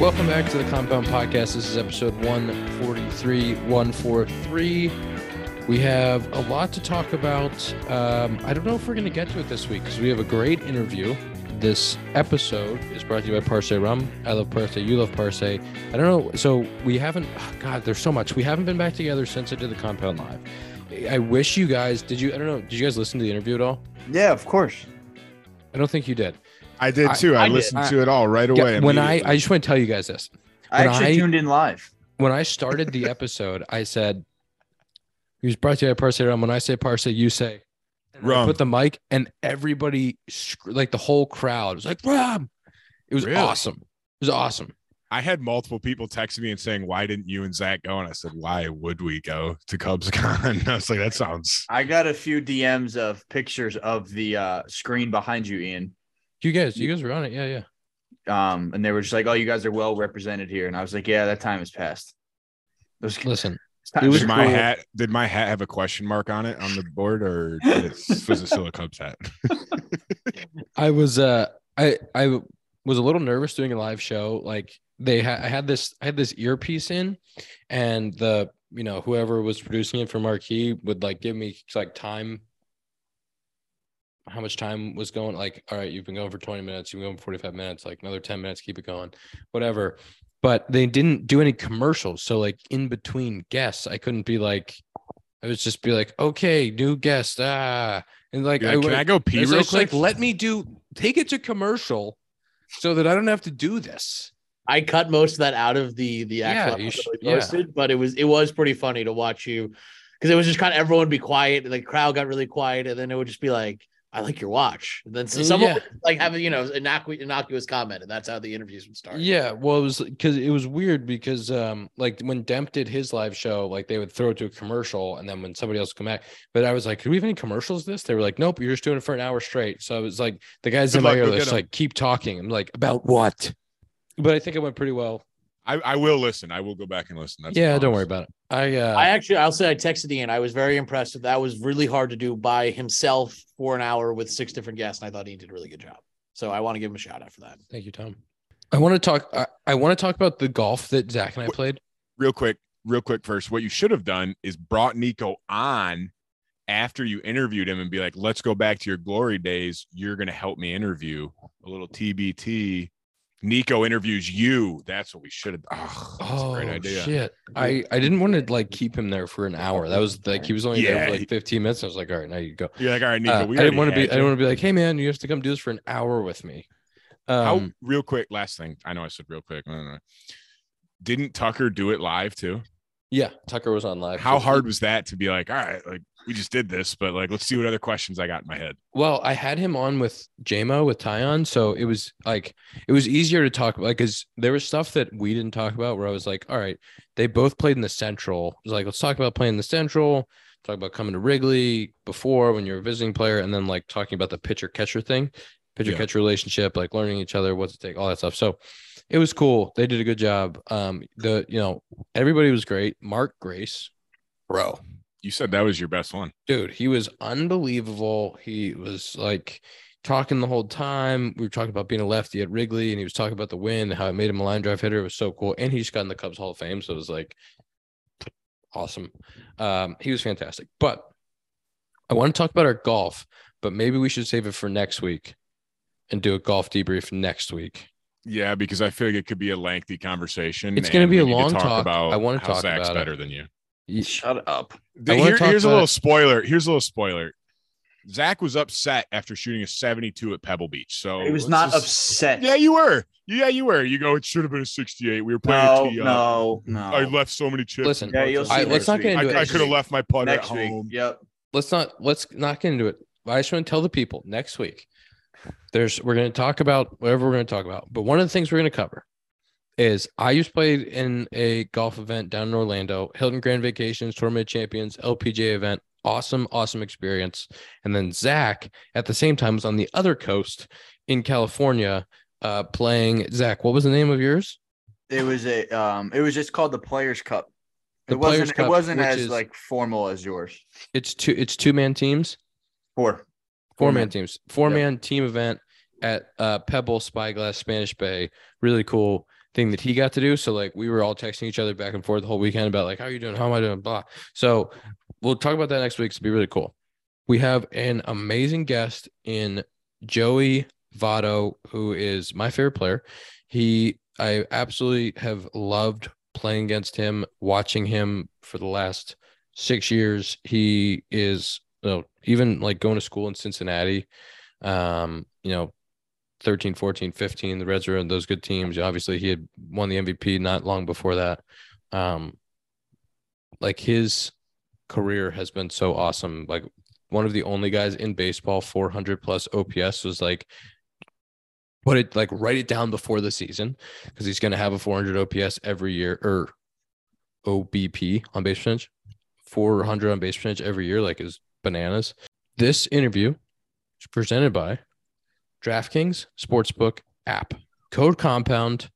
Welcome back to the Compound Podcast. This is episode 143. We have a lot to talk about. I don't know if we're going to get to it this week because we have a great interview. This episode is brought to you by Parsé Rum. I love Parsé. You love Parsé. I don't know. So we haven't, there's so much. We haven't been back together since I did the Compound Live. I wish you guys, did you guys listen to the interview at all? Yeah, of course. I don't think you did. I did too. I listened to it all right away. When I just want to tell you guys this. I actually tuned in live. When I started the episode, I said, he was brought to you by Parsé Rum. When I say Parsé, you say Rum. Put the mic and everybody, like the whole crowd was like, Rum. It was really awesome. It was awesome. I had multiple people texting me and saying, why didn't you and Zach go? And I said, why would we go to CubsCon? I was like, that sounds. I got a few DMs of pictures of the screen behind you, Ian. You guys were on it. Yeah. And they were just like, oh, you guys are well represented here. And I was like, yeah, that time has passed. Listen, did my hat have a question mark on it on the board, or was it still a Cubs hat? I was, I was a little nervous doing a live show. Like I had this earpiece in, and whoever was producing it for Marquee would like give me like time. How much time was going, like, all right, you've been going for 20 minutes, you've been going for 45 minutes, like another 10 minutes, keep it going, whatever. But they didn't do any commercials. So like in between guests, I couldn't be like, I would just be like, okay, new guest. And like, can I go pee real quick? Like, let me take it to commercial so that I don't have to do this. I cut most of that out of the actual posted, but it was pretty funny to watch you, because it was just kind of everyone be quiet and the crowd got really quiet. And then it would just be like, I like your watch. And then someone would, like, have innocuous comment, and that's how the interviews would start. Yeah, well, it was weird because like when Demp did his live show, like they would throw it to a commercial, and then when somebody else would come back, but I was like, do we have any commercials this? They were like, nope, you're just doing it for an hour straight. So I was like, the guys in my ear list, like, keep talking. I'm like, about what? But I think it went pretty well. I will listen. I will go back and listen. That's don't worry about it. I'll say I texted Ian. I was very impressed. That was really hard to do by himself for an hour with 6 different guests, and I thought he did a really good job. So I want to give him a shout out for that. Thank you, Tom. I want to talk about the golf that Zach and I played. Real quick first. What you should have done is brought Nico on after you interviewed him and be like, let's go back to your glory days. You're going to help me interview, a little TBT. Nico interviews you. That's what we should have. That's a great idea. Shit. I didn't want to like keep him there for an hour. That was like, he was only there for like 15 minutes. I was like, all right, now you go. You're like, all right, Nico. I didn't want to be like, hey man, you have to come do this for an hour with me. Real quick, last thing. I know I said real quick. No. Didn't Tucker do it live too? Yeah, Tucker was on live. How hard was that to be like, all right, like we just did this, but like let's see what other questions I got in my head. Well, I had him on with J-Mo, with Tyon, so it was easier to talk about, like, because there was stuff that we didn't talk about where I was like, all right, they both played in the Central. It was like, let's talk about playing in the Central, talk about coming to Wrigley before when you're a visiting player, and then like talking about the pitcher-catcher thing, pitcher-catcher relationship, like learning each other, what to take, all that stuff. So it was cool. They did a good job. Everybody was great. Mark Grace, bro. You said that was your best one. Dude, he was unbelievable. He was like talking the whole time. We were talking about being a lefty at Wrigley, and he was talking about the win, how it made him a line drive hitter. It was so cool. And he just got in the Cubs Hall of Fame. So it was like awesome. He was fantastic. But I want to talk about our golf, but maybe we should save it for next week and do a golf debrief next week. Yeah, because I feel like it could be a lengthy conversation. It's going to be a long talk. I want to talk about Zach's better than you. Shut up. Here's a little spoiler. Zach was upset after shooting a 72 at Pebble Beach. So he was not upset. Yeah, you were. You go, it should have been a 68. We were playing a tee up. No. I left so many chips. Listen, let's not get into it. I could have left my putt at home. Yep. Let's not get into it. I just want to tell the people next week. We're going to talk about whatever we're going to talk about. But one of the things we're going to cover is I just played in a golf event down in Orlando, Hilton Grand Vacations, Tournament of Champions, LPGA event. Awesome, awesome experience. And then Zach, at the same time, was on the other coast in California playing. Zach, what was the name of yours? It was just called the Players Cup. It wasn't as like formal as yours. It's 2-man teams. Four-man teams. Four-man team event at Pebble, Spyglass, Spanish Bay. Really cool. thing that he got to do. So like we were all texting each other back and forth the whole weekend about like, how are you doing? How am I doing? Blah. So we'll talk about that next week. It's gonna be really cool. We have an amazing guest in Joey Votto, who is my favorite player. I absolutely have loved playing against him, watching him for the last 6 years. He is, you know, even like going to school in Cincinnati, 13, 14, 15, the Reds were in those good teams. Obviously he had won the MVP not long before that. Like his career has been so awesome. Like one of the only guys in baseball, 400 plus OPS was like, put it like write it down before the season, because he's going to have a 400 OPS every year, or OBP on base percentage, 400 on base percentage every year, like is bananas. This interview is presented by DraftKings Sportsbook app. Code Compound.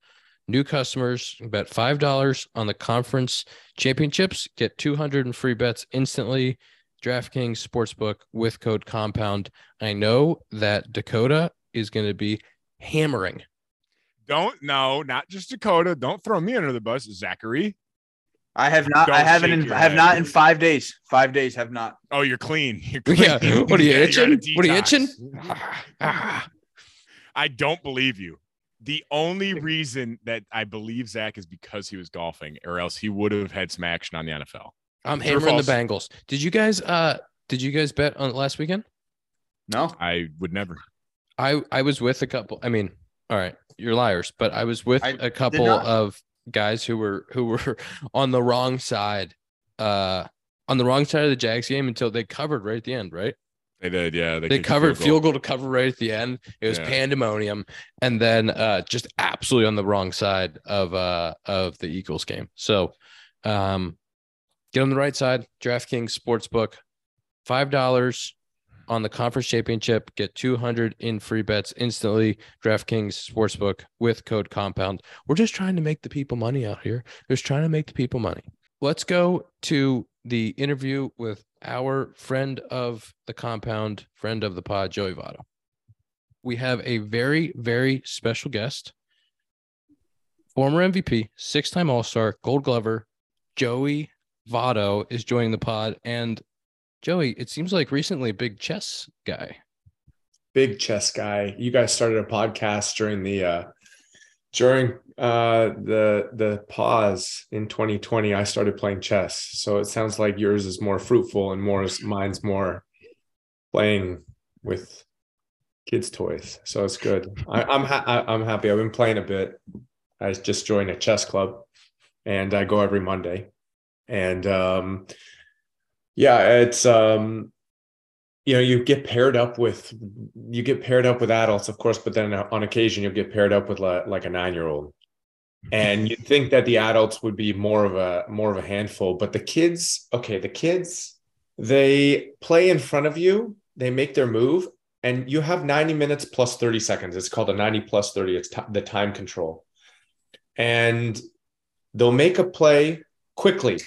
New customers bet $5 on the conference championships. Get 200 in free bets instantly. DraftKings Sportsbook with code Compound. I know that Dakota is going to be hammering. Not just Dakota. Don't throw me under the bus, Zachary. I haven't in 5 days. 5 days have not. Oh, you're clean. Yeah. What are you itching? What are you itching? I don't believe you. The only reason that I believe Zach is because he was golfing, or else he would have had some action on the NFL. I'm hammering the Bengals. Did you guys bet on it last weekend? No, I would never. I was with a couple. I mean, all right, you're liars, but I was with a couple of guys who were on the wrong side of the Jags game until they covered right at the end, right? They did, yeah. They covered field goal to cover right at the end. It was pandemonium, and then just absolutely on the wrong side of the Eagles game. So, get on the right side. DraftKings Sportsbook, $5 on the conference championship. Get 200 in free bets instantly. DraftKings Sportsbook with code Compound. We're just trying to make the people money out here. Just trying to make the people money. Let's go to the interview with our friend of the compound, friend of the pod, Joey Votto. We have a very, very special guest, former MVP, 6-time All-Star, Gold Glover, Joey Votto is joining the pod. And Joey, it seems like recently big chess guy. You guys started a podcast during the pause in 2020. I started playing chess. So it sounds like yours is more fruitful and mine's more playing with kids' toys. So it's good. I'm happy. I've been playing a bit. I just joined a chess club and I go every Monday. And, it's, you get paired up with adults, of course, but then on occasion you'll get paired up with like a 9-year-old, and you'd think that the adults would be more of a handful, but the kids, they play in front of you, they make their move, and you have 90 minutes plus 30 seconds. It's called a 90 plus 30. It's the time control, and they'll make a play quickly.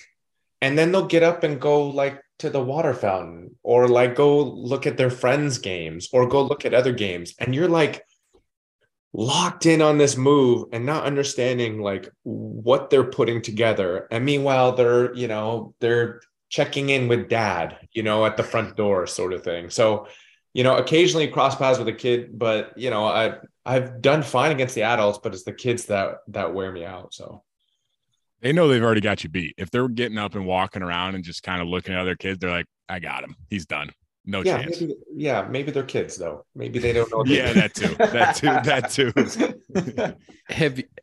And then they'll get up and go like to the water fountain, or like go look at their friends' games, or go look at other games. And you're like locked in on this move and not understanding like what they're putting together. And meanwhile, they're checking in with dad, at the front door sort of thing. So, occasionally cross paths with a kid, but I've done fine against the adults, but it's the kids that wear me out. So. They know they've already got you beat. If they're getting up and walking around and just kind of looking at other kids, they're like, I got him. He's done. No chance. Maybe they're kids, though. Maybe they don't know. That too.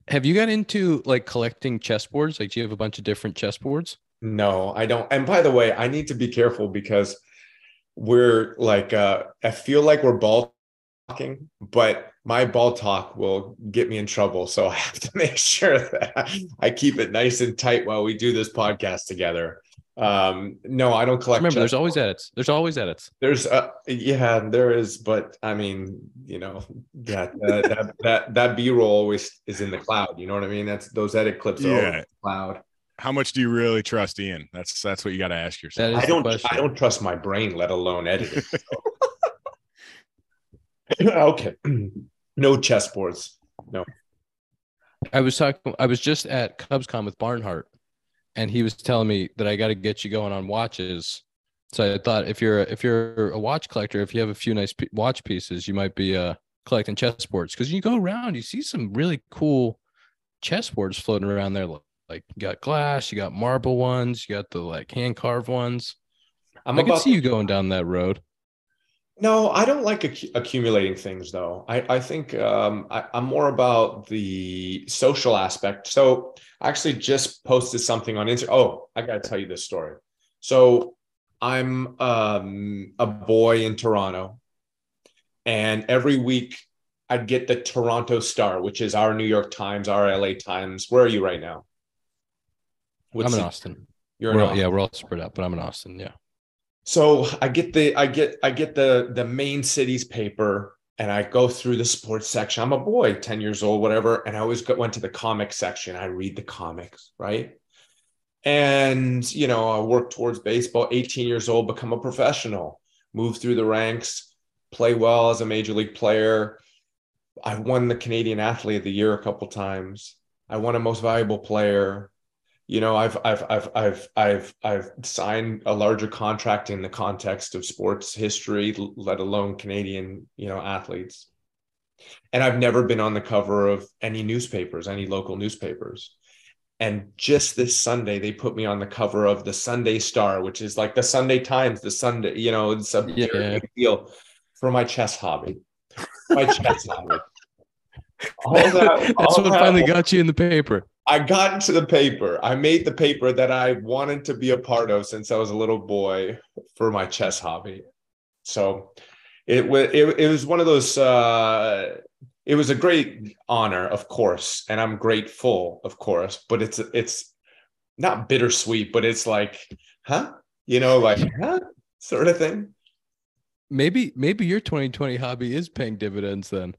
Have you got into, like, collecting chessboards? Like, do you have a bunch of different chessboards? No, I don't. And by the way, I need to be careful because we're, like, I feel like we're ball talking, but my ball talk will get me in trouble. So I have to make sure that I keep it nice and tight while we do this podcast together. No, I don't collect. Remember, there's always edits. There is. But I mean, that B-roll always is in the cloud. You know what I mean? Those edit clips are always in the cloud. How much do you really trust Ian? That's what you got to ask yourself. I don't trust my brain, let alone editing. So. Okay. No chessboards. No. I was just at CubsCon with Barnhart, and he was telling me that I got to get you going on watches. So I thought if you're a watch collector, if you have a few nice watch pieces, you might be collecting chessboards, because you go around, you see some really cool chessboards floating around there. Like you got glass, you got marble ones, you got the like hand carved ones. I can see you going down that road. No, I don't like accumulating things, though. I think I'm more about the social aspect. So I actually just posted something on Instagram. Oh, I got to tell you this story. So I'm a boy in Toronto, and every week I'd get the Toronto Star, which is our New York Times, our LA Times. Where are you right now? I'm in Austin. You're in Austin. Yeah, we're all spread out, but I'm in Austin. Yeah. So I get the main city's paper, and I go through the sports section. I'm a boy, 10 years old, whatever. And I always went to the comic section. I read the comics, right? And, you know, I work towards baseball, 18 years old, become a professional, move through the ranks, play well as a major league player. I won the Canadian Athlete of the Year a couple times. I won a most valuable player. You know, I've signed a larger contract in the context of sports history, let alone Canadian, you know, athletes. And I've never been on the cover of any newspapers, any local newspapers. And just this Sunday, they put me on the cover of the Sunday Star, which is like the Sunday Times, the Sunday, you know, it's a big deal for my chess hobby. My chess hobby. That's what finally got you in the paper. I got into the paper. I made the paper that I wanted to be a part of since I was a little boy for my chess hobby. So it was one of those, it was a great honor, of course. And I'm grateful, of course, but it's not bittersweet, but it's like, huh? You know, like, huh? Sort of thing. Maybe your 2020 hobby is paying dividends then.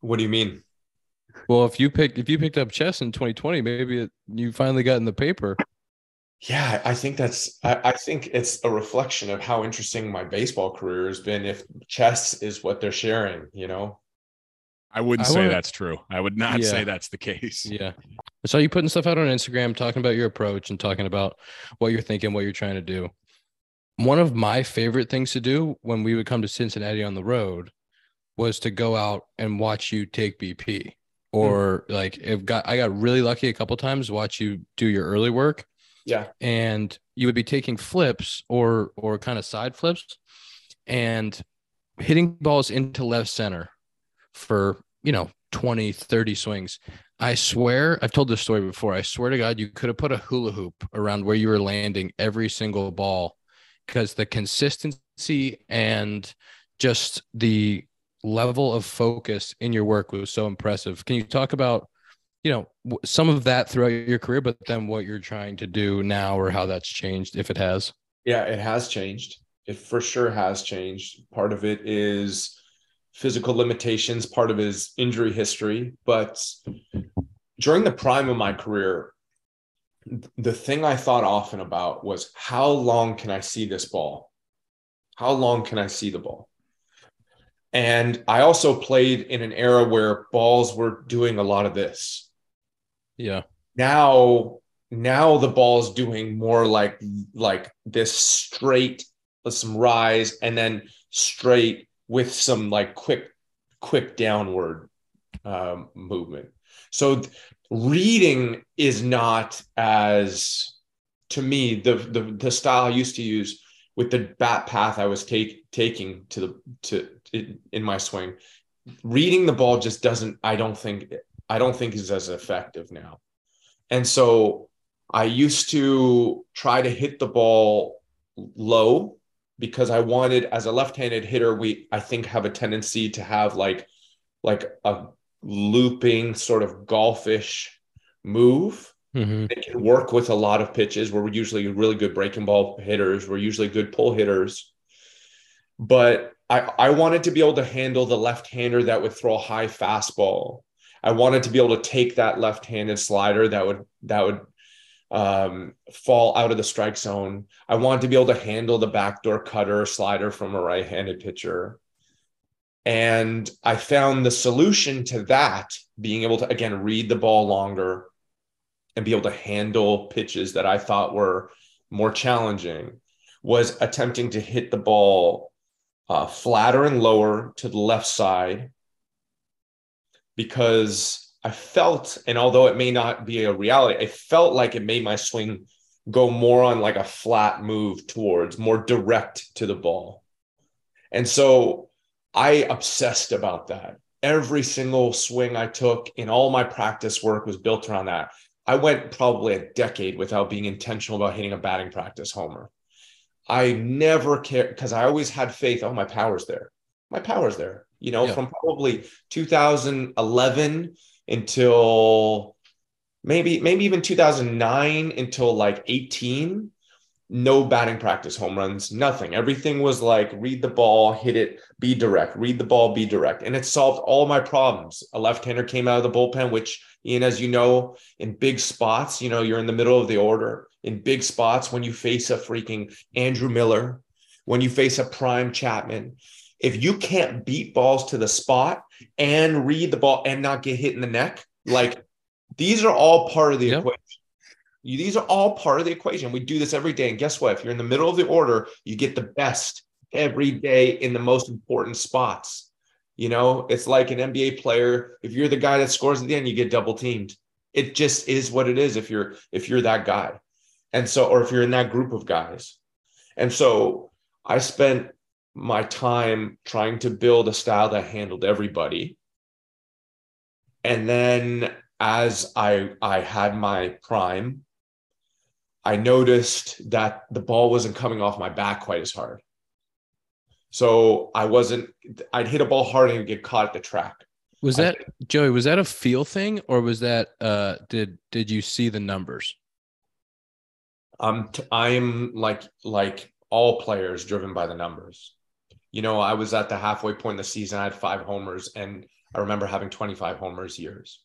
What do you mean? Well, if you picked up chess in 2020, maybe you finally got in the paper. Yeah, I think it's a reflection of how interesting my baseball career has been. If chess is what they're sharing, you know, I wouldn't say that's true. I would not say that's the case. Yeah, I saw you putting stuff out on Instagram, talking about your approach and talking about what you're thinking, what you're trying to do. One of my favorite things to do when we would come to Cincinnati on the road was to go out and watch you take BP. Or like I got really lucky a couple times, watch you do your early work. Yeah. And you would be taking flips or kind of side flips and hitting balls into left center for, you know, 20, 30 swings. I swear, I've told this story before. I swear to God, you could have put a hula hoop around where you were landing every single ball, because the consistency and just the level of focus in your work was so impressive. Can you talk about, you know, some of that throughout your career, but then what you're trying to do now or how that's changed, if it has? Yeah, it has changed. It for sure has changed. Part of it is physical limitations. Part of it is injury history. But during the prime of my career, the thing I thought often about was how long can I see this ball? How long can I see the ball? And I also played in an era where balls were doing a lot of this. Yeah. Now the ball's doing more like this straight with some rise and then straight with some like quick downward movement. So reading is not as, to me, the style I used to use with the bat path I was taking in my swing. Reading the ball just doesn't, I don't think is as effective now. And so I used to try to hit the ball low because I wanted, as a left-handed hitter, I think have a tendency to have like a looping sort of golfish move. Mm-hmm. They can work with a lot of pitches. We're usually really good breaking ball hitters. We're usually good pull hitters. But I wanted to be able to handle the left-hander that would throw a high fastball. I wanted to be able to take that left-handed slider that would fall out of the strike zone. I wanted to be able to handle the backdoor cutter slider from a right-handed pitcher. And I found the solution to that being able to, again, read the ball longer and be able to handle pitches that I thought were more challenging, was attempting to hit the ball flatter and lower to the left side, because I felt, and although it may not be a reality, I felt like it made my swing go more on like a flat move towards, more direct to the ball. And so I obsessed about that. Every single swing I took in all my practice work was built around that. I went probably a decade without being intentional about hitting a batting practice homer. I never cared because I always had faith. Oh, my power's there. My power's there. You know, yeah. From probably 2011 until maybe even 2009 until like 18, no batting practice home runs, nothing. Everything was like, read the ball, hit it, be direct, read the ball, be direct. And it solved all my problems. A left-hander came out of the bullpen, which, Ian, as you know, in big spots, you know, you're in the middle of the order. In big spots, when you face a freaking Andrew Miller, when you face a prime Chapman, if you can't beat balls to the spot and read the ball and not get hit in the neck, like these are all part of the yep. equation. These are all part of the equation. We do this every day. And guess what? If you're in the middle of the order, you get the best every day in the most important spots. You know, it's like an NBA player. If you're the guy that scores at the end, you get double teamed. It just is what it is if you're that guy. And so, or if you're in that group of guys. And so I spent my time trying to build a style that handled everybody. And then as I had my prime, I noticed that the ball wasn't coming off my back quite as hard. So I'd hit a ball hard and get caught at the track. Was that, Joey, was that a feel thing, or was that, did you see the numbers? I'm like all players, driven by the numbers. You know, I was at the halfway point in the season. I had 5 homers, and I remember having 25 homers years.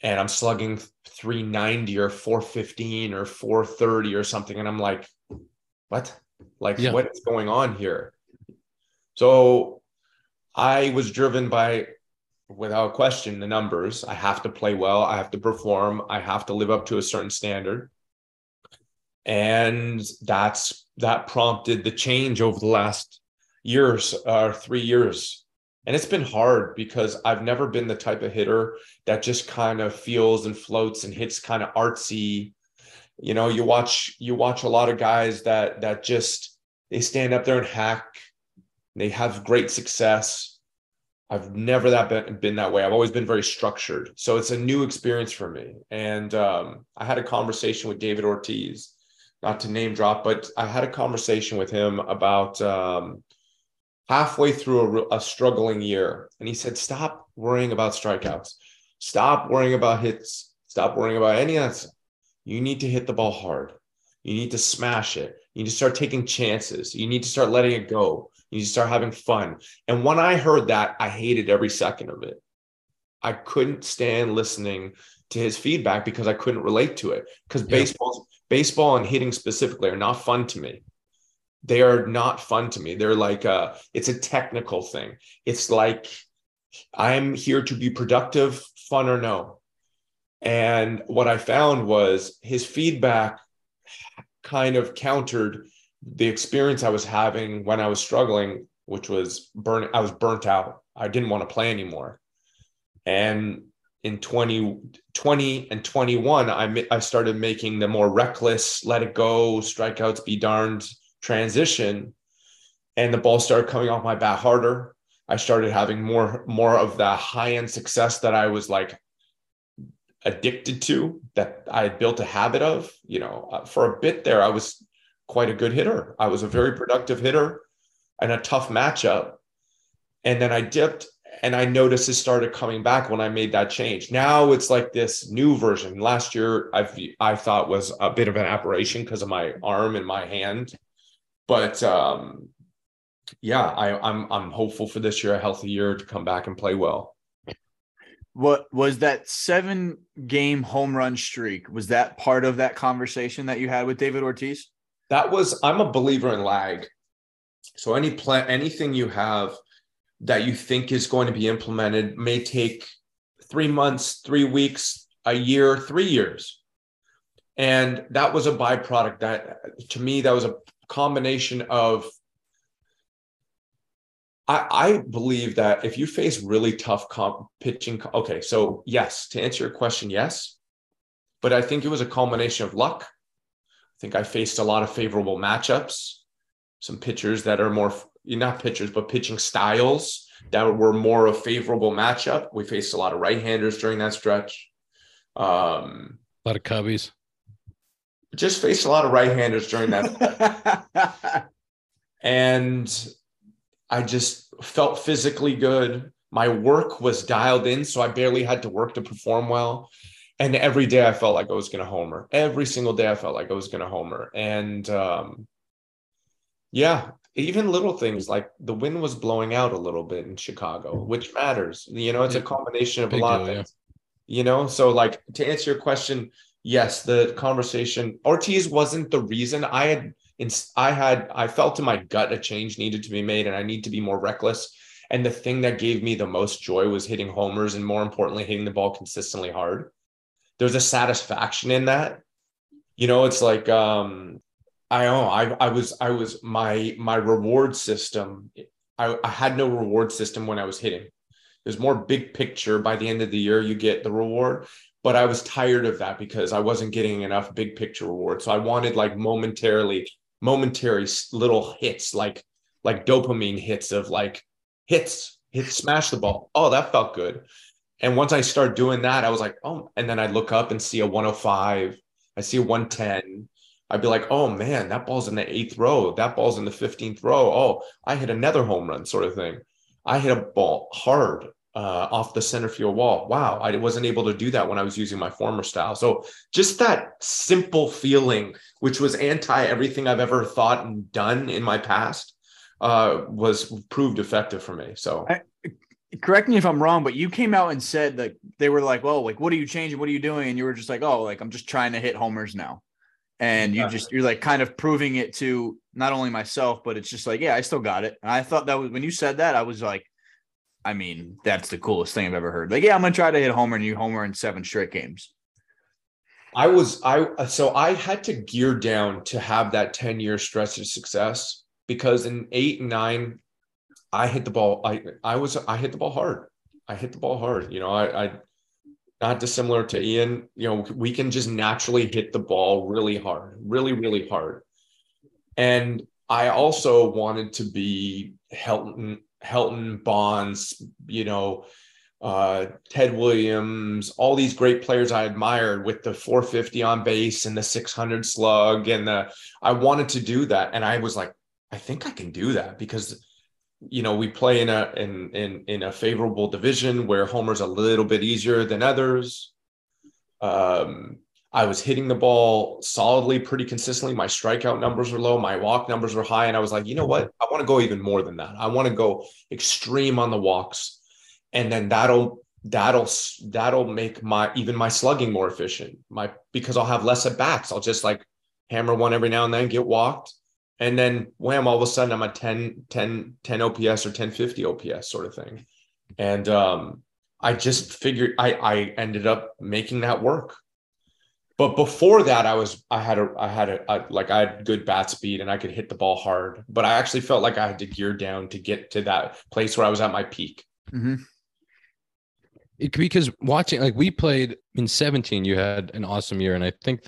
And I'm slugging 390 or 415 or 430 or something. And I'm like, what? Like, yeah. What is going on here? So I was driven by, without question, the numbers. I have to play well. I have to perform. I have to live up to a certain standard. And that prompted the change over the last years or 3 years. And it's been hard because I've never been the type of hitter that just kind of feels and floats and hits kind of artsy. You know, you watch a lot of guys that just, they stand up there and hack. They have great success. I've never been that way. I've always been very structured. So it's a new experience for me. And I had a conversation with David Ortiz, not to name drop, but I had a conversation with him about halfway through a struggling year. And he said, stop worrying about strikeouts. Stop worrying about hits. Stop worrying about any of that stuff. You need to hit the ball hard. You need to smash it. You need to start taking chances. You need to start letting it go. You need to start having fun. And when I heard that, I hated every second of it. I couldn't stand listening to his feedback because I couldn't relate to it. Because yeah. baseball and hitting specifically are not fun to me. They are not fun to me. They're like, it's a technical thing. It's like, I'm here to be productive, fun or no. And what I found was his feedback kind of countered the experience I was having when I was struggling, which was I was burnt out. I didn't want to play anymore. And in 2020 and 21, I started making the more reckless, let it go, strikeouts be darned transition, and the ball started coming off my bat harder. I started having more of the high-end success that I was like addicted to, that I had built a habit of. You know, for a bit there, I was quite a good hitter. I was a very productive hitter and a tough matchup. And then I dipped, and I noticed it started coming back when I made that change. Now it's like this new version. Last year, I thought was a bit of an aberration because of my arm and my hand. But I'm hopeful for this year, a healthy year, to come back and play well. What was that 7-game home run streak? Was that part of that conversation that you had with David Ortiz? That was, I'm a believer in lag. So anything you have that you think is going to be implemented may take 3 months, 3 weeks, a year, 3 years. And that was a byproduct. That, to me, that was a combination of, I believe that if you face really tough pitching, okay, so yes, to answer your question, yes. But I think it was a culmination of luck. I think I faced a lot of favorable matchups, some pitchers that are more, not pitchers, but pitching styles that were more a favorable matchup. We faced a lot of right-handers during that stretch. A lot of cubbies. Just faced a lot of right-handers during that. And I just felt physically good. My work was dialed in, so I barely had to work to perform well. And every day I felt like I was going to homer. Every single day I felt like I was going to homer. And yeah, even little things like the wind was blowing out a little bit in Chicago, which matters. You know, it's a combination of a lot of things. You know, so like to answer your question, yes, the conversation, Ortiz wasn't the reason. I felt in my gut a change needed to be made and I need to be more reckless. And the thing that gave me the most joy was hitting homers and more importantly, hitting the ball consistently hard. There's a satisfaction in that. You know, it's like, my reward system. I had no reward system when I was hitting. It was more big picture. By the end of the year, you get the reward, but I was tired of that because I wasn't getting enough big picture reward. So I wanted like momentary little hits, like dopamine hits of like hit, smash the ball. Oh, that felt good. And once I start doing that, I was like, oh, and then I'd look up and see a 105. I see a 110. I'd be like, oh, man, that ball's in the 8th row. That ball's in the 15th row. Oh, I hit another home run sort of thing. I hit a ball hard off the center field wall. Wow, I wasn't able to do that when I was using my former style. So just that simple feeling, which was anti everything I've ever thought and done in my past, proved effective for me. So correct me if I'm wrong, but you came out and said that they were like, well, like, what are you changing? What are you doing? And you were just like, oh, like, I'm just trying to hit homers now. And you're like kind of proving it to not only myself, but it's just like, yeah, I still got it. And I thought that was when you said that, I was like, I mean, that's the coolest thing I've ever heard. Like, yeah, I'm going to try to hit homer and you homer in 7 straight games. So I had to gear down to have that 10-year stretch of success because in 8 and 9, I hit the ball. I hit the ball hard. I hit the ball hard. You know, I not dissimilar to Ian, you know, we can just naturally hit the ball really hard, really, really hard. And I also wanted to be Hilton Bonds, you know, Ted Williams, all these great players I admired with the 450 on base and the 600 slug. And I wanted to do that. And I was like, I think I can do that because, you know, we play in a favorable division where homer's a little bit easier than others. I was hitting the ball solidly, pretty consistently. My strikeout numbers were low. My walk numbers were high. And I was like, you know what? I want to go even more than that. I want to go extreme on the walks. And then that'll make my slugging more efficient. Because I'll have less at bats. I'll just like hammer one every now and then, get walked. And then wham, all of a sudden I'm a 10 OPS or 1050 OPS sort of thing. And I just figured I ended up making that work. But before that, I had good bat speed and I could hit the ball hard, but I actually felt like I had to gear down to get to that place where I was at my peak. Mm-hmm. Because watching, like we played in 17, you had an awesome year. And I think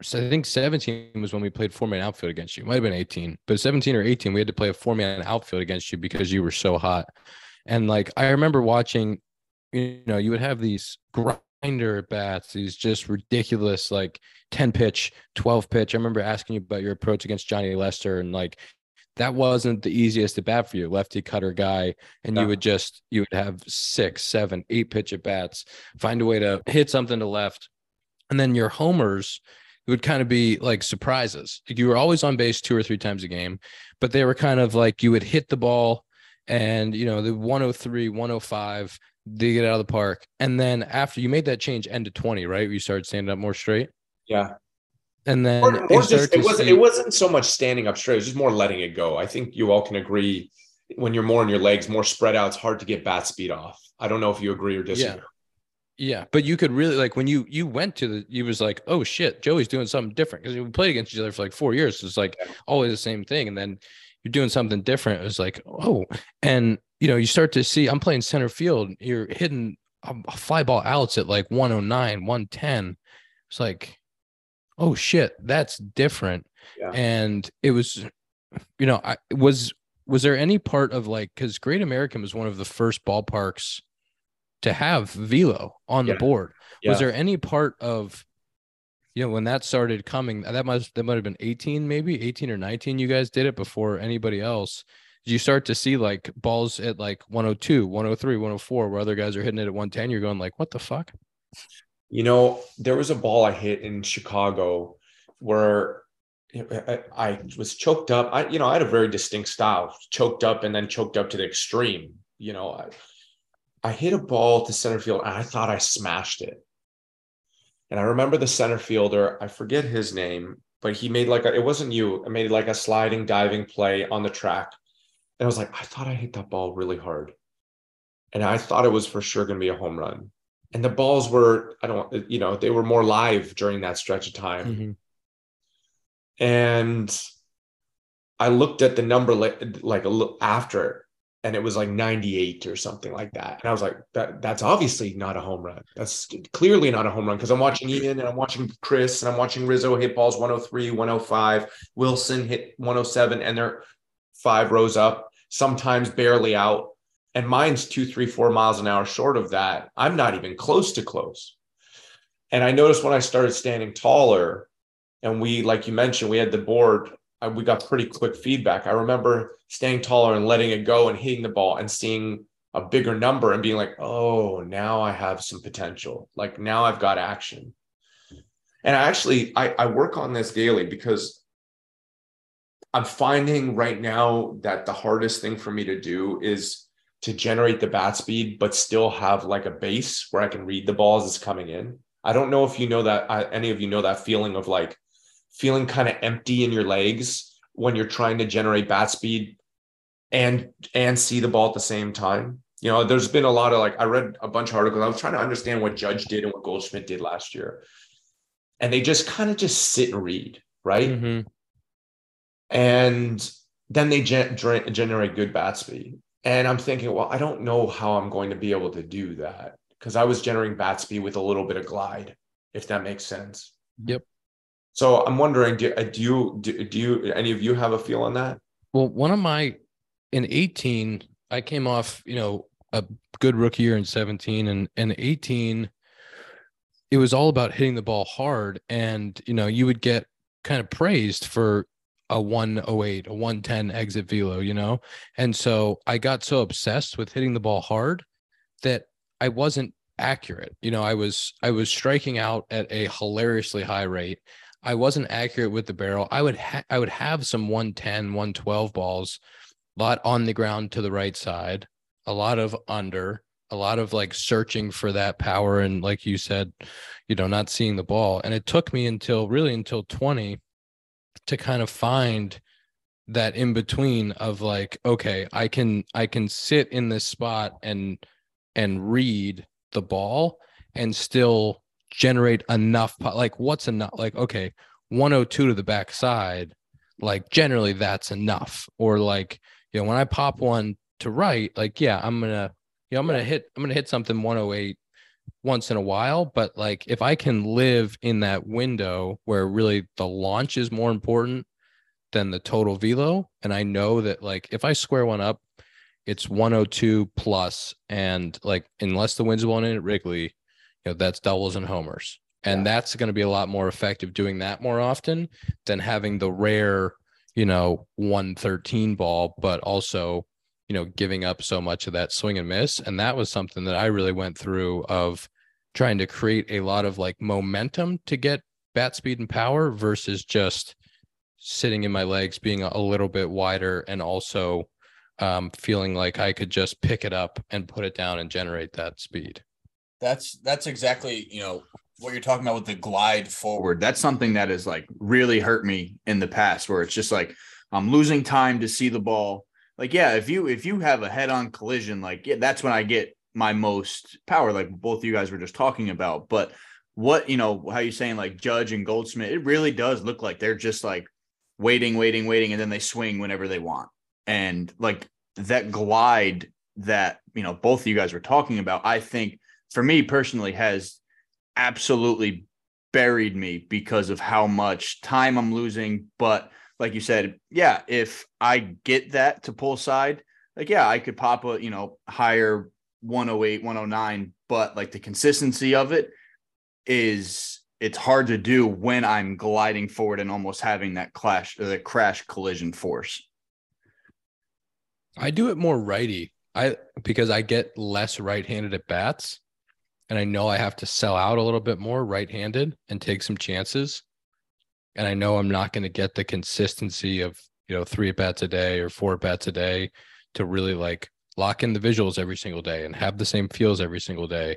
17 was when we played 4-man outfield against you. It might have been 18, but 17 or 18, we had to play a 4-man outfield against you because you were so hot. And like I remember watching, you know, you would have these grinder bats, these just ridiculous like 10 pitch, 12 pitch. I remember asking you about your approach against Johnny Lester, and like that wasn't the easiest to bat for you, lefty cutter guy. And no. you would have 6, 7, 8 pitch at bats, find a way to hit something to left, and then your homers. It would kind of be like surprises. Like you were always on base 2 or 3 times a game, but they were kind of like you would hit the ball and, you know, the 103, 105, they get out of the park. And then after you made that change end to 20, right? You started standing up more straight. Yeah. And then it wasn't so much standing up straight. It was just more letting it go. I think you all can agree when you're more in your legs, more spread out, it's hard to get bat speed off. I don't know if you agree or disagree. Yeah, but you could really, like, when you went to the, you was like, oh shit, Joey's doing something different, because we played against each other for like 4 years. So it's like always the same thing. And then you're doing something different. It was like, oh, and you know, you start to see, I'm playing center field. You're hitting fly ball outs at like 109, 110. It's like, oh shit, that's different. Yeah. And it was, you know, was there any part of like, cause Great American was one of the first ballparks to have velo on the board. Yeah. Was there any part of, you know, when that started coming, that might've been 18 or 19, you guys did it before anybody else. Did you start to see like balls at like 102, 103, 104, where other guys are hitting it at 110? You're going like, what the fuck? You know, there was a ball I hit in Chicago where I was choked up. I had a very distinct style, choked up and then choked up to the extreme. You know, I hit a ball to center field and I thought I smashed it. And I remember the center fielder, I forget his name, but he made like, it wasn't you. I made like a sliding, diving play on the track. And I was like, I thought I hit that ball really hard. And I thought it was for sure going to be a home run. And the balls were, they were more live during that stretch of time. Mm-hmm. And I looked at the number like a little after it. And it was like 98 or something like that. And I was like, that's obviously not a home run. That's clearly not a home run, because I'm watching Ian and I'm watching Chris and I'm watching Rizzo hit balls 103, 105. Wilson hit 107 and they're 5 rows up, sometimes barely out. And mine's 2, 3, 4 miles an hour short of that. I'm not even close to close. And I noticed when I started standing taller and we, like you mentioned, we had the board, we got pretty quick feedback. I remember staying taller and letting it go and hitting the ball and seeing a bigger number and being like, oh, now I have some potential. Like now I've got action. And I work on this daily, because I'm finding right now that the hardest thing for me to do is to generate the bat speed, but still have like a base where I can read the ball as it's coming in. I don't know if you know that, any of you know that feeling of like, feeling kind of empty in your legs when you're trying to generate bat speed and see the ball at the same time. You know, there's been a lot of like, I read a bunch of articles. I was trying to understand what Judge did and what Goldschmidt did last year. And they just kind of just sit and read, right? Mm-hmm. And then they generate good bat speed. And I'm thinking, well, I don't know how I'm going to be able to do that, because I was generating bat speed with a little bit of glide, if that makes sense. Yep. So I'm wondering, do you any of you have a feel on that? Well, one of my, in 18, I came off, you know, a good rookie year in 17, and in 18, it was all about hitting the ball hard. And, you know, you would get kind of praised for a 108, a 110 exit velo, you know? And so I got so obsessed with hitting the ball hard that I wasn't accurate. You know, I was striking out at a hilariously high rate. I wasn't accurate with the barrel. I would have some 110, 112 balls, a lot on the ground to the right side, a lot of under, a lot of like searching for that power. And like you said, you know, not seeing the ball. And it took me until 20 to kind of find that in between of like, okay, I can sit in this spot and read the ball and still generate enough, like what's enough, like, okay, 102 to the backside, like generally that's enough. Or like, you know, when I pop one to right, like, yeah, I'm going to hit something 108 once in a while. But like, if I can live in that window where really the launch is more important than the total velo. And I know that like, if I square one up, it's 102 plus, and like, unless the wind's blowing in at Wrigley, you know, that's doubles and homers. And that's going to be a lot more effective doing that more often than having the rare, you know, 113 ball, but also, you know, giving up so much of that swing and miss. And that was something that I really went through, of trying to create a lot of like momentum to get bat speed and power versus just sitting in my legs, being a little bit wider, and also feeling like I could just pick it up and put it down and generate that speed. That's exactly, you know, what you're talking about with the glide forward. That's something that has like really hurt me in the past, where it's just like, I'm losing time to see the ball. Like, yeah, if you have a head on collision, like, yeah, that's when I get my most power, like both of you guys were just talking about. But what, you know, how you're saying like Judge and Goldsmith, it really does look like they're just like waiting. And then they swing whenever they want. And like that glide that, you know, both of you guys were talking about, I think for me personally has absolutely buried me because of how much time I'm losing. But like you said, yeah, if I get that to pull side, like, yeah, I could pop a, you know, higher 108, 109, but like the consistency of it is, it's hard to do when I'm gliding forward and almost having that clash, or the crash collision force. I do it more righty. Because I get less right-handed at bats, and I know I have to sell out a little bit more right-handed and take some chances. And I know I'm not going to get the consistency of, you know, 3 at-bats a day or 4 at-bats a day to really like lock in the visuals every single day and have the same feels every single day.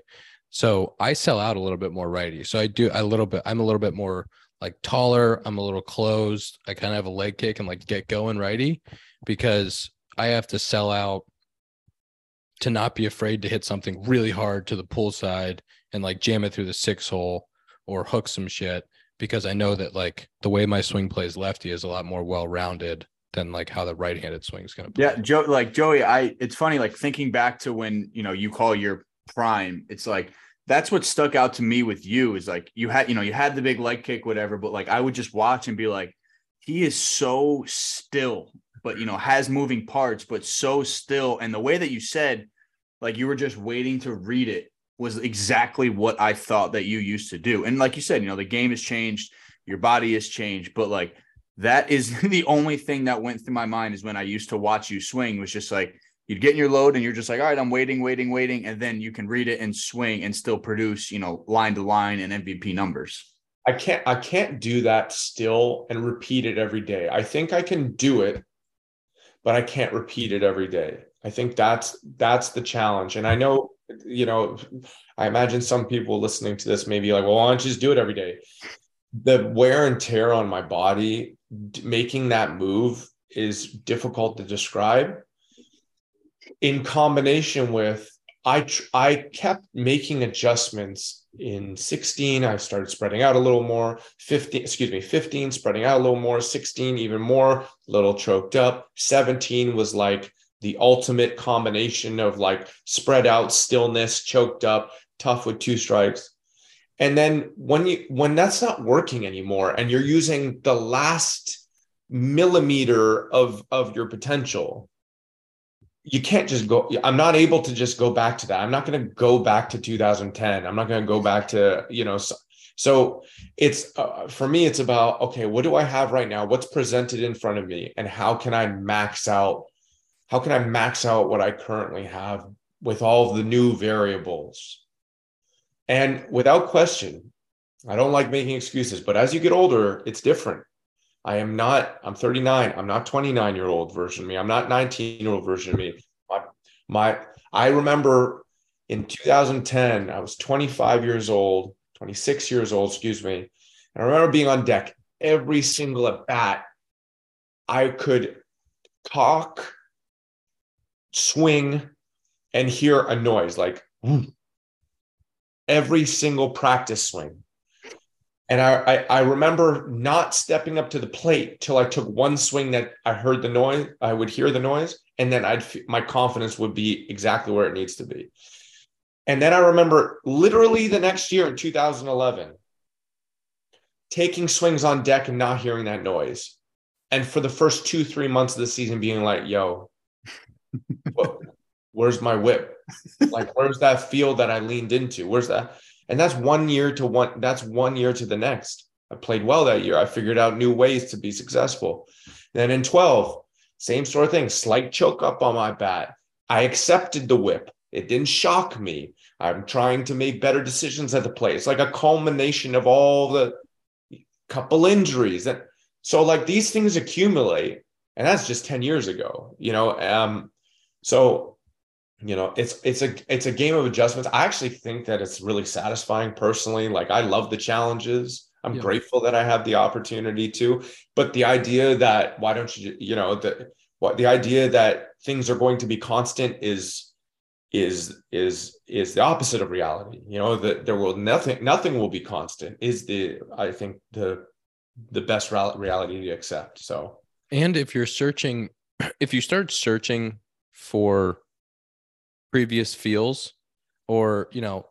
So I sell out a little bit more righty. So I do a little bit, I'm a little bit more like taller. I'm a little closed. I kind of have a leg kick and like get going righty because I have to sell out to not be afraid to hit something really hard to the pull side and like jam it through the 6 hole or hook some shit. Because I know that like the way my swing plays lefty is a lot more well-rounded than like how the right-handed swing is going to play. Yeah. Joey, it's funny, like thinking back to when, you know, you call your prime, it's like, that's what stuck out to me with you is like, you had the big leg kick, whatever, but like, I would just watch and be like, he is so still, but, you know, has moving parts, but so still. And the way that you said, like, you were just waiting to read it was exactly what I thought that you used to do. And like you said, you know, the game has changed, your body has changed, but like, that is the only thing that went through my mind is when I used to watch you swing was just like, you'd get in your load and you're just like, all right, I'm waiting. And then you can read it and swing and still produce, you know, line to line and MVP numbers. I can't do that still and repeat it every day. I think I can do it, but I can't repeat it every day. I think that's the challenge. And I know, you know, I imagine some people listening to this may be like, well, why don't you just do it every day? The wear and tear on my body, making that move is difficult to describe. In combination with, I kept making adjustments in 16. I started spreading out a little more, 15, spreading out a little more, 16, even more, a little choked up. 17 was like the ultimate combination of like spread out, stillness, choked up, tough with 2 strikes. And then when that's not working anymore and you're using the last millimeter of your potential, you can't just go, I'm not able to just go back to that. I'm not going to go back to 2010. I'm not going to go back to, you know, so it's for me, it's about, okay, what do I have right now? What's presented in front of me and how can I max out? How can I max out what I currently have with all the new variables? And without question, I don't like making excuses, but as you get older, it's different. I'm 39. I'm not 29-year-old version of me. I'm not 19-year-old version of me. I remember in 2010, I was 26 years old. And I remember being on deck every single at bat. I could cock, swing, and hear a noise like, every single practice swing. And I remember not stepping up to the plate till I took one swing that I heard the noise, I would hear the noise, and then my confidence would be exactly where it needs to be. And then I remember literally the next year in 2011, taking swings on deck and not hearing that noise. And for the first 2-3 months of the season being like, yo, where's my whip? Like, where's that feel that I leaned into? Where's that? And that's 1 year to one. That's 1 year to the next. I played well that year. I figured out new ways to be successful. Then in 12, same sort of thing, slight choke up on my bat. I accepted the whip. It didn't shock me. I'm trying to make better decisions at the plate. It's like a culmination of all the couple injuries. And so like these things accumulate, and that's just 10 years ago, you know? So, you know, it's a game of adjustments. I actually think that it's really satisfying personally. Like, I love the challenges. I'm grateful that I have the opportunity to, but the idea that why don't you, you know, the idea that things are going to be constant is is the opposite of reality. You know, that there will nothing will be constant is I think the best reality to accept. So, and if you start searching for previous feels, or, you know,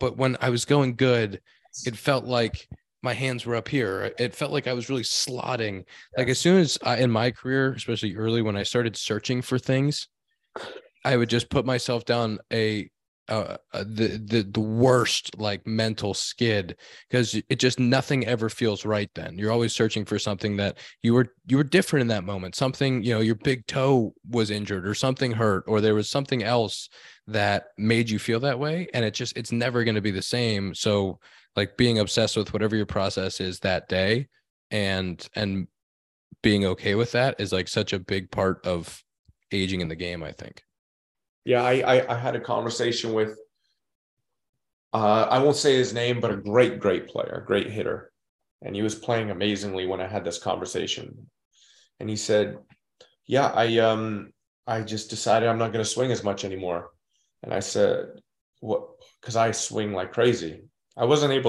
but when I was going good, it felt like my hands were up here. It felt like I was really slotting. Yeah. Like as soon as in my career, especially early when I started searching for things, I would just put myself down the worst like mental skid, because it just, nothing ever feels right. Then you're always searching for something that you were different in that moment. Something, you know, your big toe was injured or something hurt, or there was something else that made you feel that way. And it's never going to be the same. So like being obsessed with whatever your process is that day and being okay with that is like such a big part of aging in the game, I think. Yeah, I had a conversation with, I won't say his name, but a great, great player, great hitter. And he was playing amazingly when I had this conversation. And he said, yeah, I just decided I'm not going to swing as much anymore. And I said, what? Because I swing like crazy. I wasn't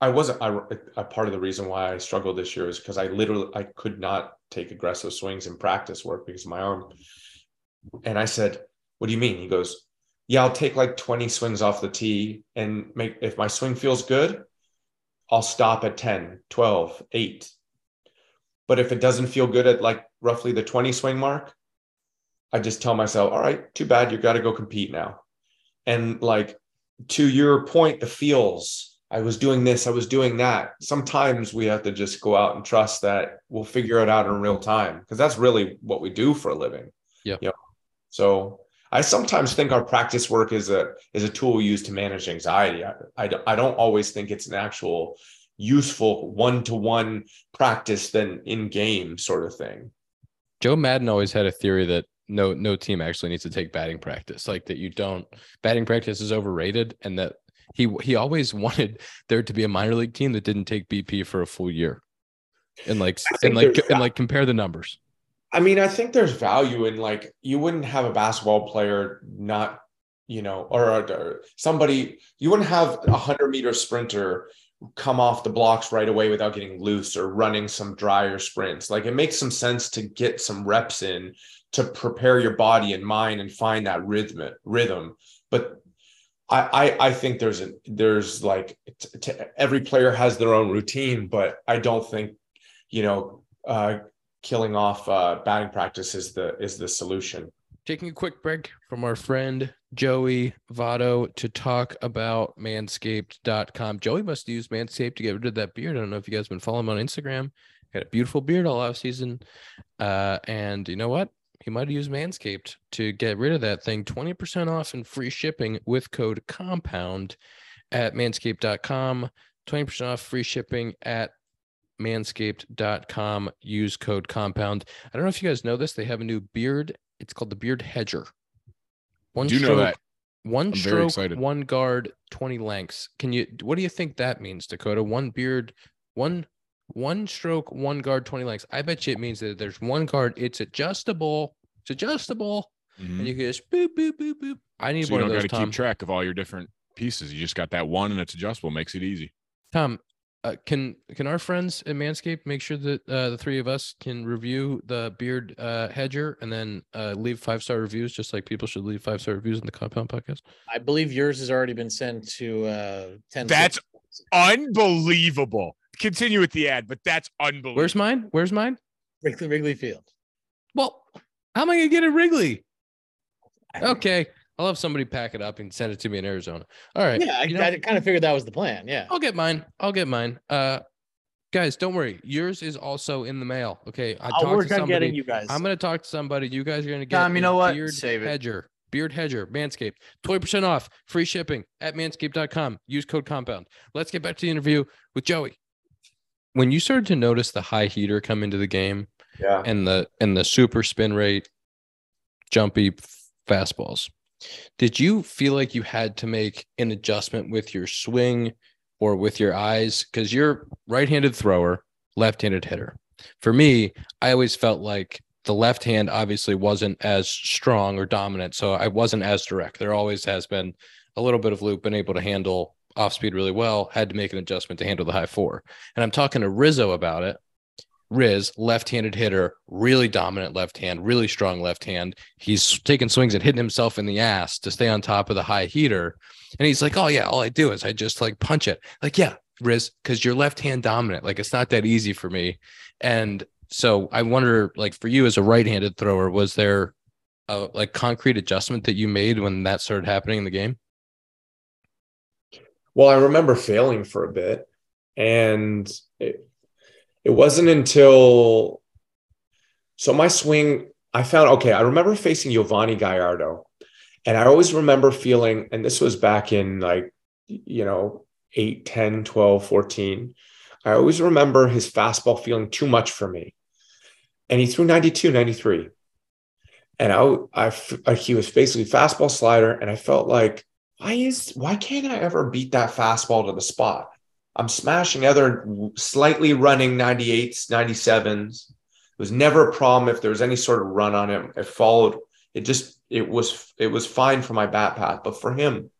part of the reason why I struggled this year is because I could not take aggressive swings in practice work because of my arm. And I said, what do you mean? He goes, yeah, I'll take like 20 swings off the tee and if my swing feels good, I'll stop at 10, 12, 8. But if it doesn't feel good at like roughly the 20 swing mark, I just tell myself, all right, too bad. You got to go compete now. And like, to your point, the feels, I was doing this, I was doing that. Sometimes we have to just go out and trust that we'll figure it out in real time, because that's really what we do for a living. Yeah. You know? So I sometimes think our practice work is a tool we use to manage anxiety. I don't always think it's an actual useful one-to-one practice than in-game sort of thing. Joe Madden always had a theory that no team actually needs to take batting practice. Like that batting practice is overrated, and that he always wanted there to be a minor league team that didn't take BP for a full year. And compare the numbers. I mean, I think there's value in like, you wouldn't have a basketball player not, you know, or somebody, you wouldn't have a 100-meter sprinter come off the blocks right away without getting loose or running some drier sprints. Like it makes some sense to get some reps in to prepare your body and mind and find that rhythm. But I think every player has their own routine, but I don't think, you know, killing off batting practice is the solution. Taking a quick break from our friend Joey Votto to talk about Manscaped.com. Joey must use Manscaped to get rid of that beard. I don't know if you guys have been following him on Instagram. Got a beautiful beard all off season. And you know what? He might have used Manscaped to get rid of that thing. 20% off and free shipping with code COMPOUND at Manscaped.com. 20% off free shipping at manscaped.com. Use code COMPOUND. I don't know if you guys know this. They have a new beard. It's called the Beard Hedger. One stroke, one guard, 20 lengths. What do you think that means, Dakota? One stroke, one guard, 20 lengths. I bet you it means that there's one guard. It's adjustable. Mm-hmm. And you can just boop, boop, boop, boop. I need one of those, Tom. You don't got to keep track of all your different pieces. You just got that one and it's adjustable. Makes it easy. Tom, can our friends at Manscaped make sure that the three of us can review the Beard Hedger and then leave 5-star reviews, just like people should leave 5-star reviews in the Compound Podcast? I believe yours has already been sent to 10. That's unbelievable. Continue with the ad, but that's unbelievable. Where's mine? Wrigley Field. Well, how am I going to get it, Wrigley? Okay. I'll have somebody pack it up and send it to me in Arizona. All right. Yeah, I kind of figured that was the plan. Yeah. I'll get mine. Guys, don't worry. Yours is also in the mail. Okay. I'll work on getting you guys. I'm going to talk to somebody. You guys are going to get Beard Hedger, Manscaped. 20% off, free shipping at manscaped.com. Use code COMPOUND. Let's get back to the interview with Joey. When you started to notice the high heater come into the game, yeah, and the super spin rate, jumpy fastballs, did you feel like you had to make an adjustment with your swing or with your eyes? Because you're right-handed thrower, left-handed hitter. For me, I always felt like the left hand obviously wasn't as strong or dominant, so I wasn't as direct. There always has been a little bit of loop, been able to handle off speed really well, had to make an adjustment to handle the high four. And I'm talking to Rizzo about it. Riz, left-handed hitter, really dominant left hand, really strong left hand. He's taking swings and hitting himself in the ass to stay on top of the high heater. And he's like, oh yeah, all I do is I just like punch it. Like, yeah, Riz, because you're left hand dominant. Like, it's not that easy for me. And so I wonder, like, for you as a right-handed thrower, was there a like concrete adjustment that you made when that started happening in the game? Well, I remember failing for a bit, and it wasn't until, so my swing, I found, okay, I remember facing Giovanni Gallardo, and I always remember feeling, and this was back in like, you know, 8, 10, 12, 14. I always remember his fastball feeling too much for me. And he threw 92, 93. And he was basically fastball slider. And I felt like, why can't I ever beat that fastball to the spot? I'm smashing other slightly running 98s, 97s. It was never a problem if there was any sort of run on him. It followed. It was fine for my bat path, but for him.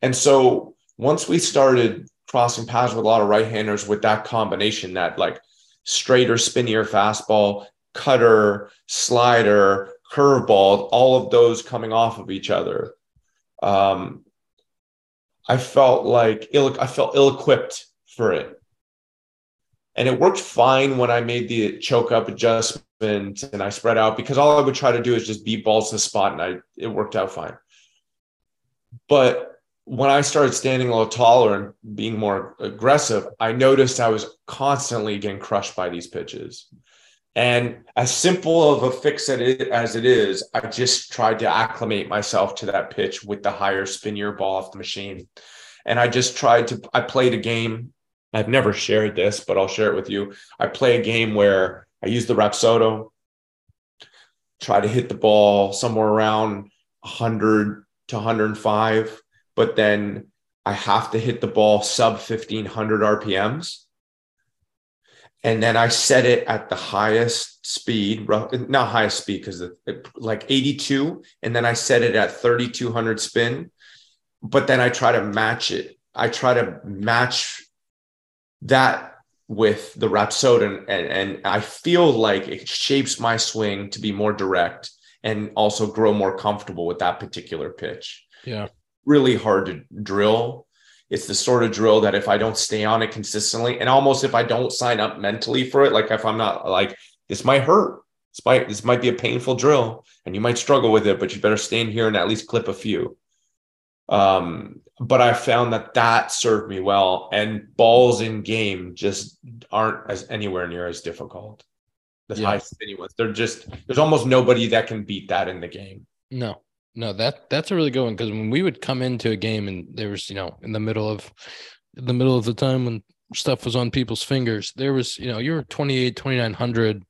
And so once we started crossing paths with a lot of right-handers with that combination, that like straighter, spinnier fastball, cutter, slider, curveball, all of those coming off of each other. I felt ill-equipped for it. And it worked fine when I made the choke up adjustment and I spread out, because all I would try to do is just beat balls to the spot, and it worked out fine. But when I started standing a little taller and being more aggressive, I noticed I was constantly getting crushed by these pitches. And as simple of a fix as it is, I just tried to acclimate myself to that pitch with the higher spinnier ball off the machine. And I played a game. I've never shared this, but I'll share it with you. I play a game where I use the Rapsodo, try to hit the ball somewhere around 100 to 105, but then I have to hit the ball sub 1,500 RPMs. And then I set it at the highest speed, not highest speed, because like 82. And then I set it at 3,200 spin. But then I try to match it. I try to match that with the Rapsodo. And I feel like it shapes my swing to be more direct and also grow more comfortable with that particular pitch. Yeah. Really hard to drill. It's the sort of drill that if I don't stay on it consistently, and almost if I don't sign up mentally for it, like if I'm not like, this might hurt, this might be a painful drill and you might struggle with it, but you better stay in here and at least clip a few. But I found that served me well, and balls in game just aren't as anywhere near as difficult. The high spinny ones, there's almost nobody that can beat that in the game. No, that's a really good one, because when we would come into a game and there was, you know, in the middle of the time when stuff was on people's fingers, there was, you know, you were 28, 2900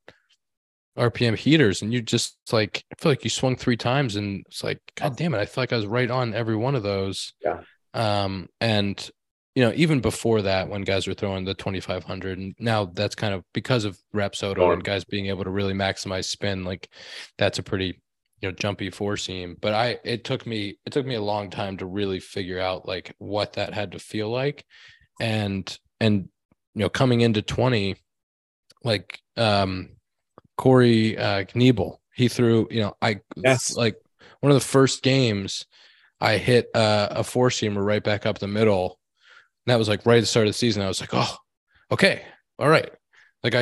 RPM heaters, and you just like, I feel like you swung three times, and it's like, God damn it, I feel like I was right on every one of those. Yeah. And you know, even before that, when guys were throwing the 2,500, and now that's kind of because of Rapsodo and guys being able to really maximize spin, like that's a pretty, you know, jumpy four seam. But it took me a long time to really figure out like what that had to feel like. And, you know, coming into 20, like, Corey, Kniebel, he threw, you know, like one of the first games I hit a four seamer right back up the middle. And that was like right at the start of the season. I was like, oh, okay. All right. Like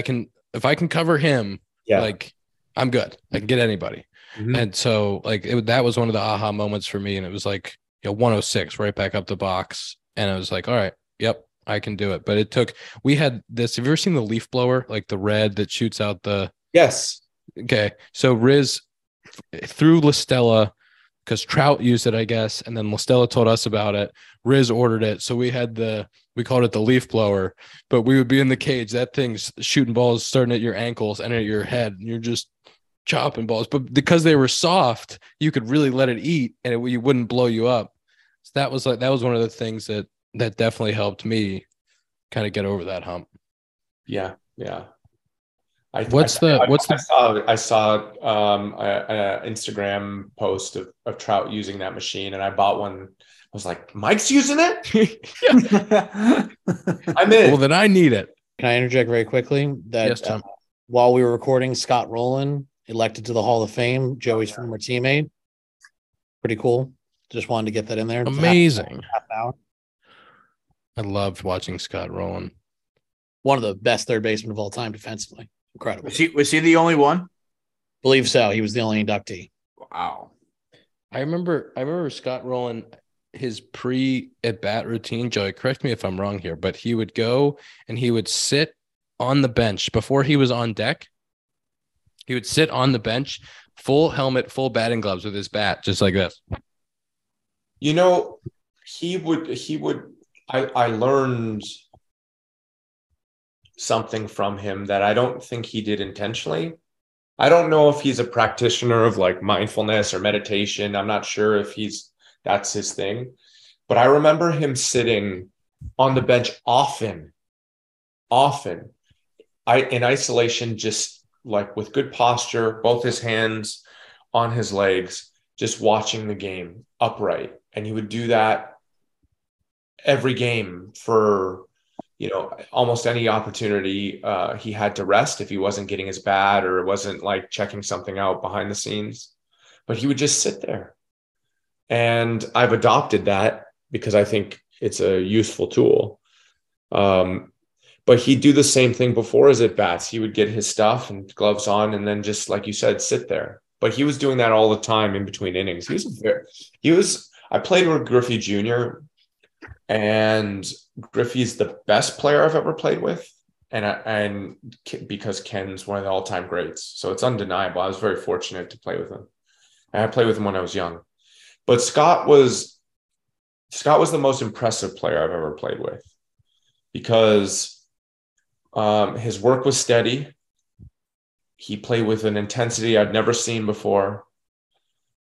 if I can cover him, like I'm good. I can get anybody. Mm-hmm. And so like that was one of the aha moments for me. And it was like, you know, 106 right back up the box. And I was like, all right, yep, I can do it. But it took, we had this, have you ever seen the leaf blower, like the red that shoots out the. Yes. Okay. So Riz threw Listella because Trout used it, I guess. And then Listella told us about it. Riz ordered it. So we had we called it the leaf blower, but we would be in the cage. That thing's shooting balls starting at your ankles and at your head. And you're just chopping balls, but because they were soft, you could really let it eat, and you wouldn't blow you up. So that was one of the things that definitely helped me kind of get over that hump. Yeah. I saw an Instagram post of Trout using that machine, and I bought one. I was like, Mike's using it? I'm in. Well, then I need it. Can I interject very quickly? That yes, Tom. While we were recording, Scott Rolen elected to the Hall of Fame, Joey's former teammate. Pretty cool. Just wanted to get that in there. Amazing. Half hour. I loved watching Scott Rolen. One of the best third basemen of all time defensively. Incredible. Was he the only one? Believe so. He was the only inductee. Wow. I remember Scott Rolen, his pre-at-bat routine, Joey, correct me if I'm wrong here, but he would go and he would sit on the bench before he was on deck. He would sit on the bench, full helmet, full batting gloves with his bat, just like this. You know, I learned something from him that I don't think he did intentionally. I don't know if he's a practitioner of like mindfulness or meditation. I'm not sure if that's his thing, but I remember him sitting on the bench often, in isolation, just like with good posture, both his hands on his legs, just watching the game upright. And he would do that every game for, you know, almost any opportunity he had to rest if he wasn't getting his bat or wasn't like checking something out behind the scenes, but he would just sit there. And I've adopted that because I think it's a useful tool. But he'd do the same thing before his at-bats. He would get his stuff and gloves on and then just, like you said, sit there. But he was doing that all the time in between innings. I played with Griffey Jr., and Griffey's the best player I've ever played with, and because Ken's one of the all-time greats, so it's undeniable. I was very fortunate to play with him, and I played with him when I was young. But Scott was the most impressive player I've ever played with because his work was steady. He played with an intensity I'd never seen before,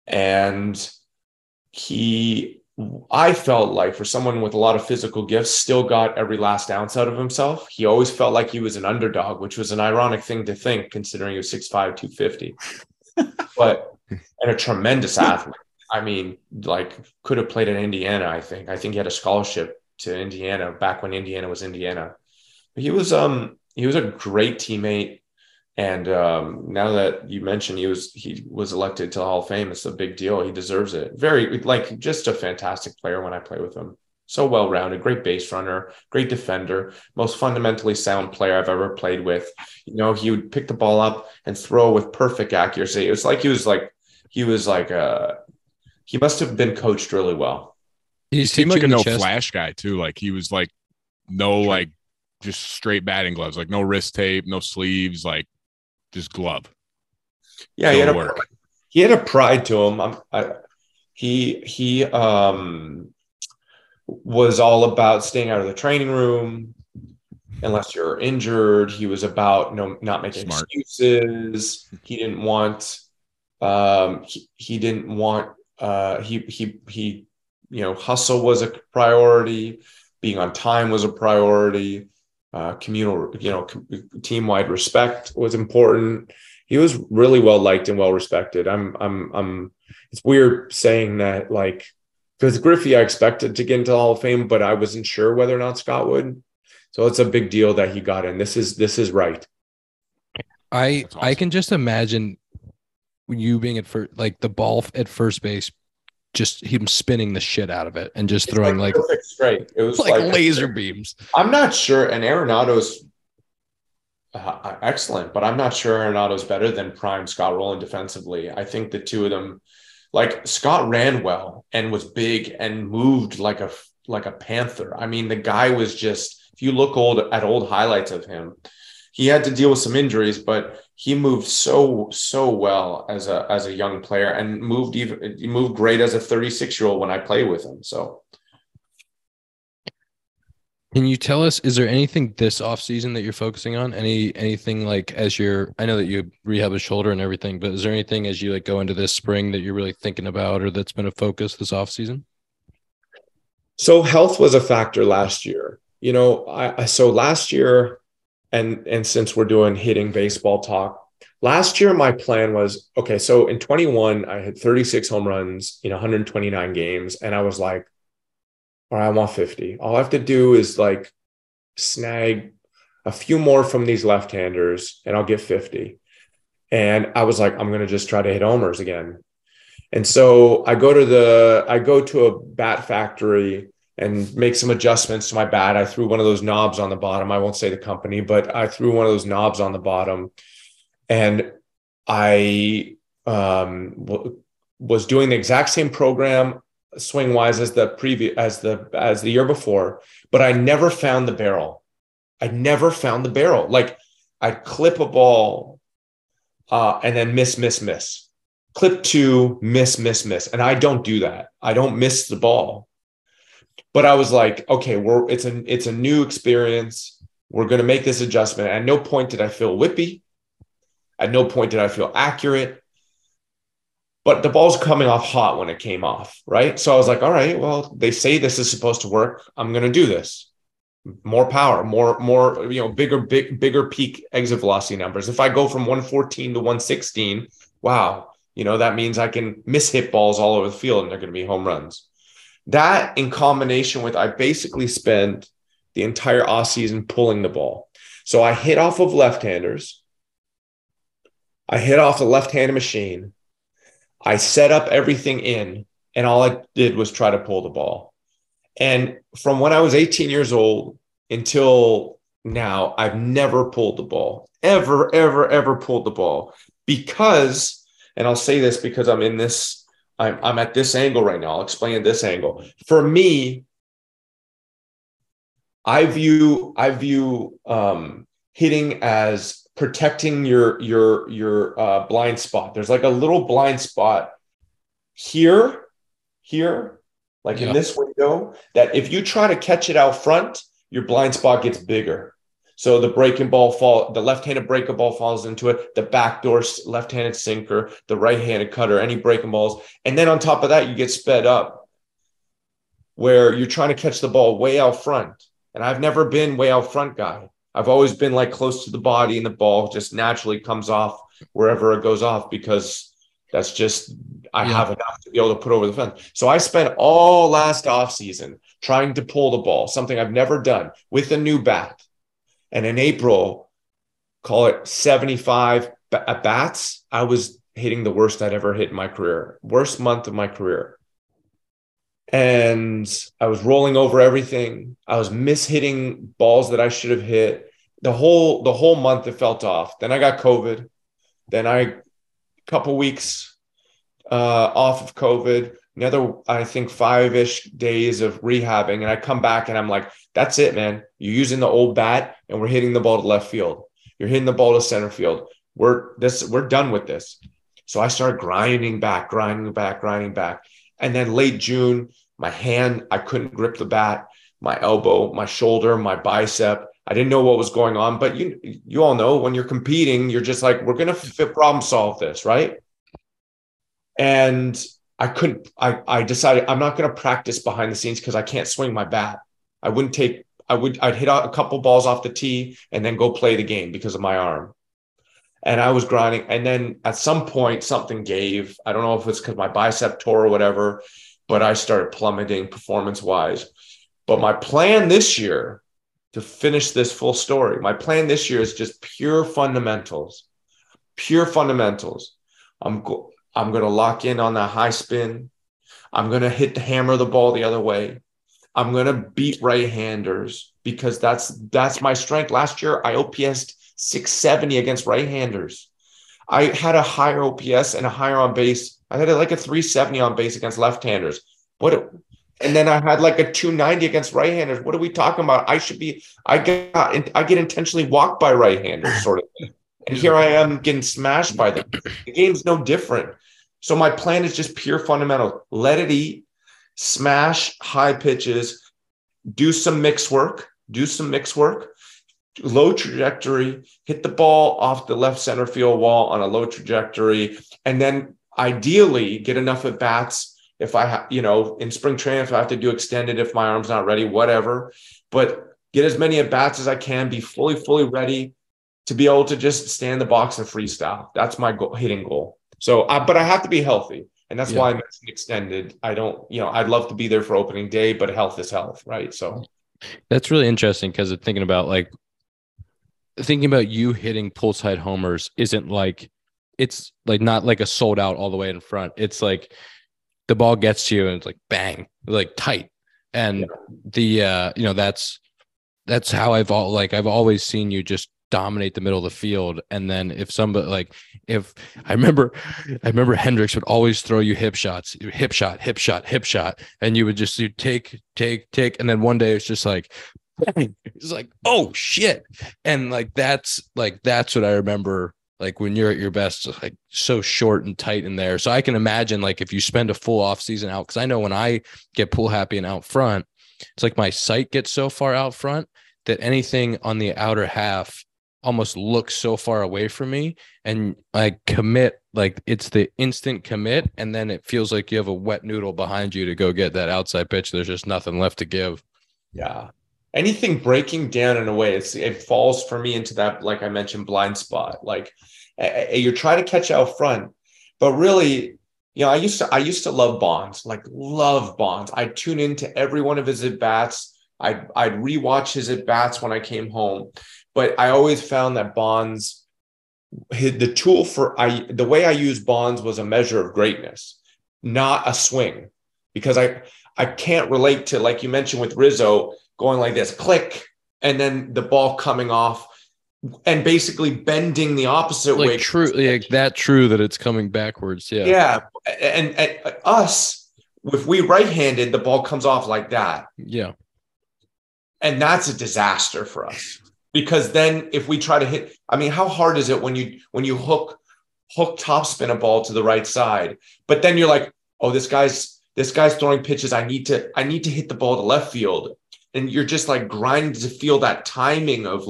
and I felt like for someone with a lot of physical gifts, still got every last ounce out of himself. He always felt like he was an underdog, which was an ironic thing to think considering he was 6'5", 250, and a tremendous athlete. I mean, like, could have played at Indiana, I think. I think he had a scholarship to Indiana back when Indiana was Indiana. But he was a great teammate. And now that you mentioned he was elected to the Hall of Fame, it's a big deal. He deserves it. Very, like, just a fantastic player when I play with him. So well-rounded, great base runner, great defender, most fundamentally sound player I've ever played with. You know, he would pick the ball up and throw with perfect accuracy. It was like he must have been coached really well. He seemed like a no-flash guy too. Like he was like just straight batting gloves, like no wrist tape, no sleeves, like. Just glove. Yeah, he had a pride to him. He was all about staying out of the training room unless you're injured. He was about not making excuses. He didn't want. Hustle was a priority. Being on time was a priority. Communal, team-wide respect was important. He was really well liked and well respected. It's weird saying that, like, because Griffey, I expected to get into the Hall of Fame, but I wasn't sure whether or not Scott would. So it's a big deal that he got in. This is right. That's awesome. I can just imagine you being at first, like the ball at first base, just him spinning the shit out of it and just throwing like straight. It was like laser beams. I'm not sure. And Arenado's excellent, but I'm not sure Arenado's better than prime Scott Rolen defensively. I think the two of them, like Scott ran well and was big and moved like a panther. I mean, the guy was just, if you look at old highlights of him, he had to deal with some injuries, but he moved so well as a young player, and moved great as a 36-year-old when I played with him. So, can you tell us, is there anything this offseason that you're focusing on? Anything like I know that you rehab a shoulder and everything, but is there anything as you like go into this spring that you're really thinking about or that's been a focus this offseason? So health was a factor last year. You know, so last year. And since we're doing hitting baseball talk, last year, my plan was, okay, so in 21, I hit 36 home runs in 129 games. And I was like, all right, I want 50. All I have to do is like snag a few more from these left-handers and I'll get 50. And I was like, I'm going to just try to hit homers again. And so I go to a bat factory and make some adjustments to my bat. I threw one of those knobs on the bottom. I won't say the company, but I threw one of those knobs on the bottom. And I was doing the exact same program swing wise as the year before, but I never found the barrel. Like I'd clip a ball and then miss, clip two, miss. And I don't do that. I don't miss the ball. But I was like, okay, it's a new experience. We're going to make this adjustment. At no point did I feel whippy. At no point did I feel accurate, but the ball's coming off hot when it came off, right? So I was like, all right, well, they say this is supposed to work. I'm going to do this. More power, more, bigger peak exit velocity numbers. If I go from 114 to 116, wow, that means I can mishit balls all over the field and they're going to be home runs. That in combination with, I basically spent the entire offseason pulling the ball. So I hit off of left-handers. I hit off the left-handed machine. I set up everything in, and all I did was try to pull the ball. And from when I was 18 years old until now, I've never pulled the ball, ever pulled the ball because, and I'll say this because I'm in this, I'm at this angle right now. I'll explain this angle. For me, I view hitting as protecting your blind spot. There's like a little blind spot here, like in this window, that if you try to catch it out front, your blind spot gets bigger. So the left-handed breaking ball falls into it, the backdoor left-handed sinker, the right-handed cutter, any breaking balls. And then on top of that, you get sped up where you're trying to catch the ball way out front. And I've never been way out front guy. I've always been like close to the body and the ball just naturally comes off wherever it goes off because that's just, I have enough to be able to put over the fence. So I spent all last offseason trying to pull the ball, something I've never done with a new bat. And in April, call it 75 at-bats, I was hitting the worst I'd ever hit in my career, worst month of my career. And I was rolling over everything. I was mishitting balls that I should have hit. The whole month it felt off. Then I got COVID. Then a couple weeks off of COVID. Another, I think, 5-ish days of rehabbing. And I come back and I'm like, that's it, man. You're using the old bat and we're hitting the ball to left field. You're hitting the ball to center field. We're done with this. So I started grinding back. And then late June, my hand, I couldn't grip the bat, my elbow, my shoulder, my bicep. I didn't know what was going on, but you all know when you're competing, you're just like, we're going to problem solve this, right? And I decided I'm not going to practice behind the scenes because I can't swing my bat. I'd hit out a couple balls off the tee and then go play the game because of my arm. And I was grinding. And then at some point, something gave. I don't know if it's because my bicep tore or whatever, but I started plummeting performance-wise. But my plan this year, to finish this full story, my plan this year is just pure fundamentals. I'm going to lock in on that high spin. I'm going to hit the hammer of the ball the other way. I'm going to beat right-handers because that's my strength. Last year, I OPS'd 670 against right-handers. I had a higher OPS and a higher on base. I had like a 370 on base against left-handers. And then I had like a 290 against right-handers. What are we talking about? I get intentionally walked by right-handers, sort of thing. And here I am getting smashed by them. The game's no different. So my plan is just pure fundamental. Let it eat, smash high pitches, do some mix work. Low trajectory, hit the ball off the left center field wall on a low trajectory, and then ideally get enough at bats. If I, in spring training, if I have to do extended, if my arm's not ready, whatever. But get as many at-bats as I can, be fully ready to be able to just stand the box and freestyle. That's my hitting goal. So, but I have to be healthy. And that's why I mentioned extended. I don't, you know, I'd love to be there for opening day, but health is health, right? So that's really interesting, because I'm thinking about you hitting poolside homers isn't like, it's like not like a sold out all the way in front. It's like the ball gets to you and it's like, bang, like tight. And that's how I've always seen you just dominate the middle of the field. And then if somebody I remember Hendricks would always throw you hip shot, and you would just take. And then one day it's just like, bang. It's like, oh shit. And that's what I remember. Like when you're at your best, like so short and tight in there. So I can imagine if you spend a full off season out, because I know when I get pool happy and out front, it's like my sight gets so far out front that anything on the outer half almost looks so far away from me, and I commit, it's the instant commit. And then it feels like you have a wet noodle behind you to go get that outside pitch. There's just nothing left to give. Yeah. Anything breaking down in a way, it falls for me into that, like I mentioned, blind spot. You're trying to catch out front, but really, you know, I used to love Bonds, I'd tune into every one of his at-bats. I'd rewatch his at-bats when I came home, but I always found that Bonds, the way I used Bonds was a measure of greatness, not a swing, because I can't relate to, like you mentioned with Rizzo, going like this, click, and then the ball coming off and basically bending the opposite way. True that it's coming backwards. Yeah. Yeah. And us, if we right-handed, the ball comes off like that. Yeah. And that's a disaster for us, because then if we try to hit, I mean, how hard is it when you hook topspin a ball to the right side, but then you're like, oh, this guy's throwing pitches. I need to hit the ball to left field. And you're just grinding to feel that timing of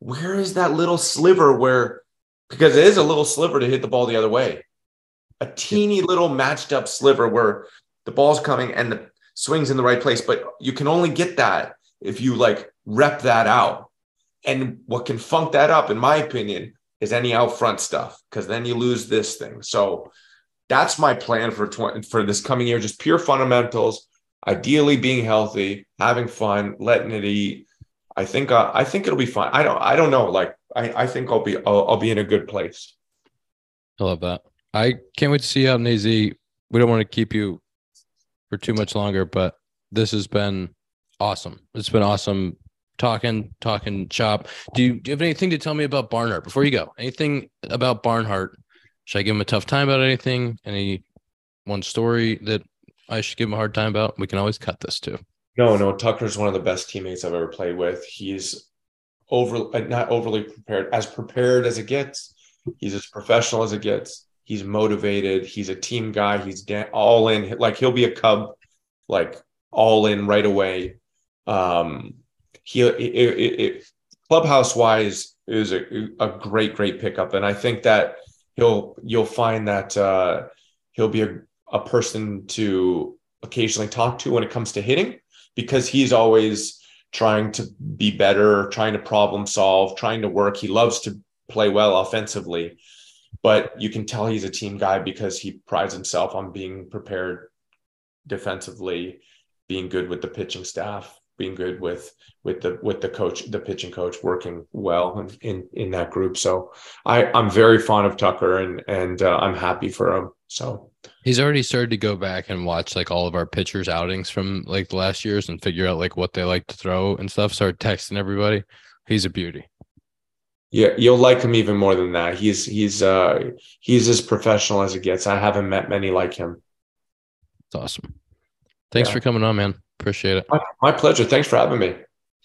where is that little sliver because it is a little sliver to hit the ball the other way. A teeny little matched up sliver where the ball's coming and the swing's in the right place. But you can only get that if you rep that out. And what can funk that up, in my opinion, is any out front stuff, because then you lose this thing. So that's my plan for this coming year, just pure fundamentals. Ideally being healthy, having fun, letting it eat. I think it'll be fun. I don't know. I think I'll be in a good place. I love that. I can't wait to see you out in AZ. We don't want to keep you for too much longer, but this has been awesome. It's been awesome talking shop. Do you have anything to tell me about Barnhart before you go? Anything about Barnhart? Should I give him a tough time about anything? Any one story that I should give him a hard time about? We can always cut this too. No. Tucker's one of the best teammates I've ever played with. He's not overly prepared as it gets. He's as professional as it gets. He's motivated. He's a team guy. He's all in. He'll be a Cub, all in right away. Clubhouse wise is a great pickup, and I think that you'll find that he'll be a person to occasionally talk to when it comes to hitting, because he's always trying to be better, trying to problem solve, trying to work. He loves to play well offensively, but you can tell he's a team guy because he prides himself on being prepared defensively, being good with the pitching staff, being good with the coach, the pitching coach, working well in that group. So I'm very fond of Tucker, and I'm happy for him. So he's already started to go back and watch all of our pitchers' outings from the last years and figure out what they like to throw and stuff. Start texting everybody. He's a beauty. Yeah, you'll like him even more than that. He's as professional as it gets. I haven't met many like him. It's awesome. Thanks for coming on, man. Appreciate it. My pleasure. Thanks for having me.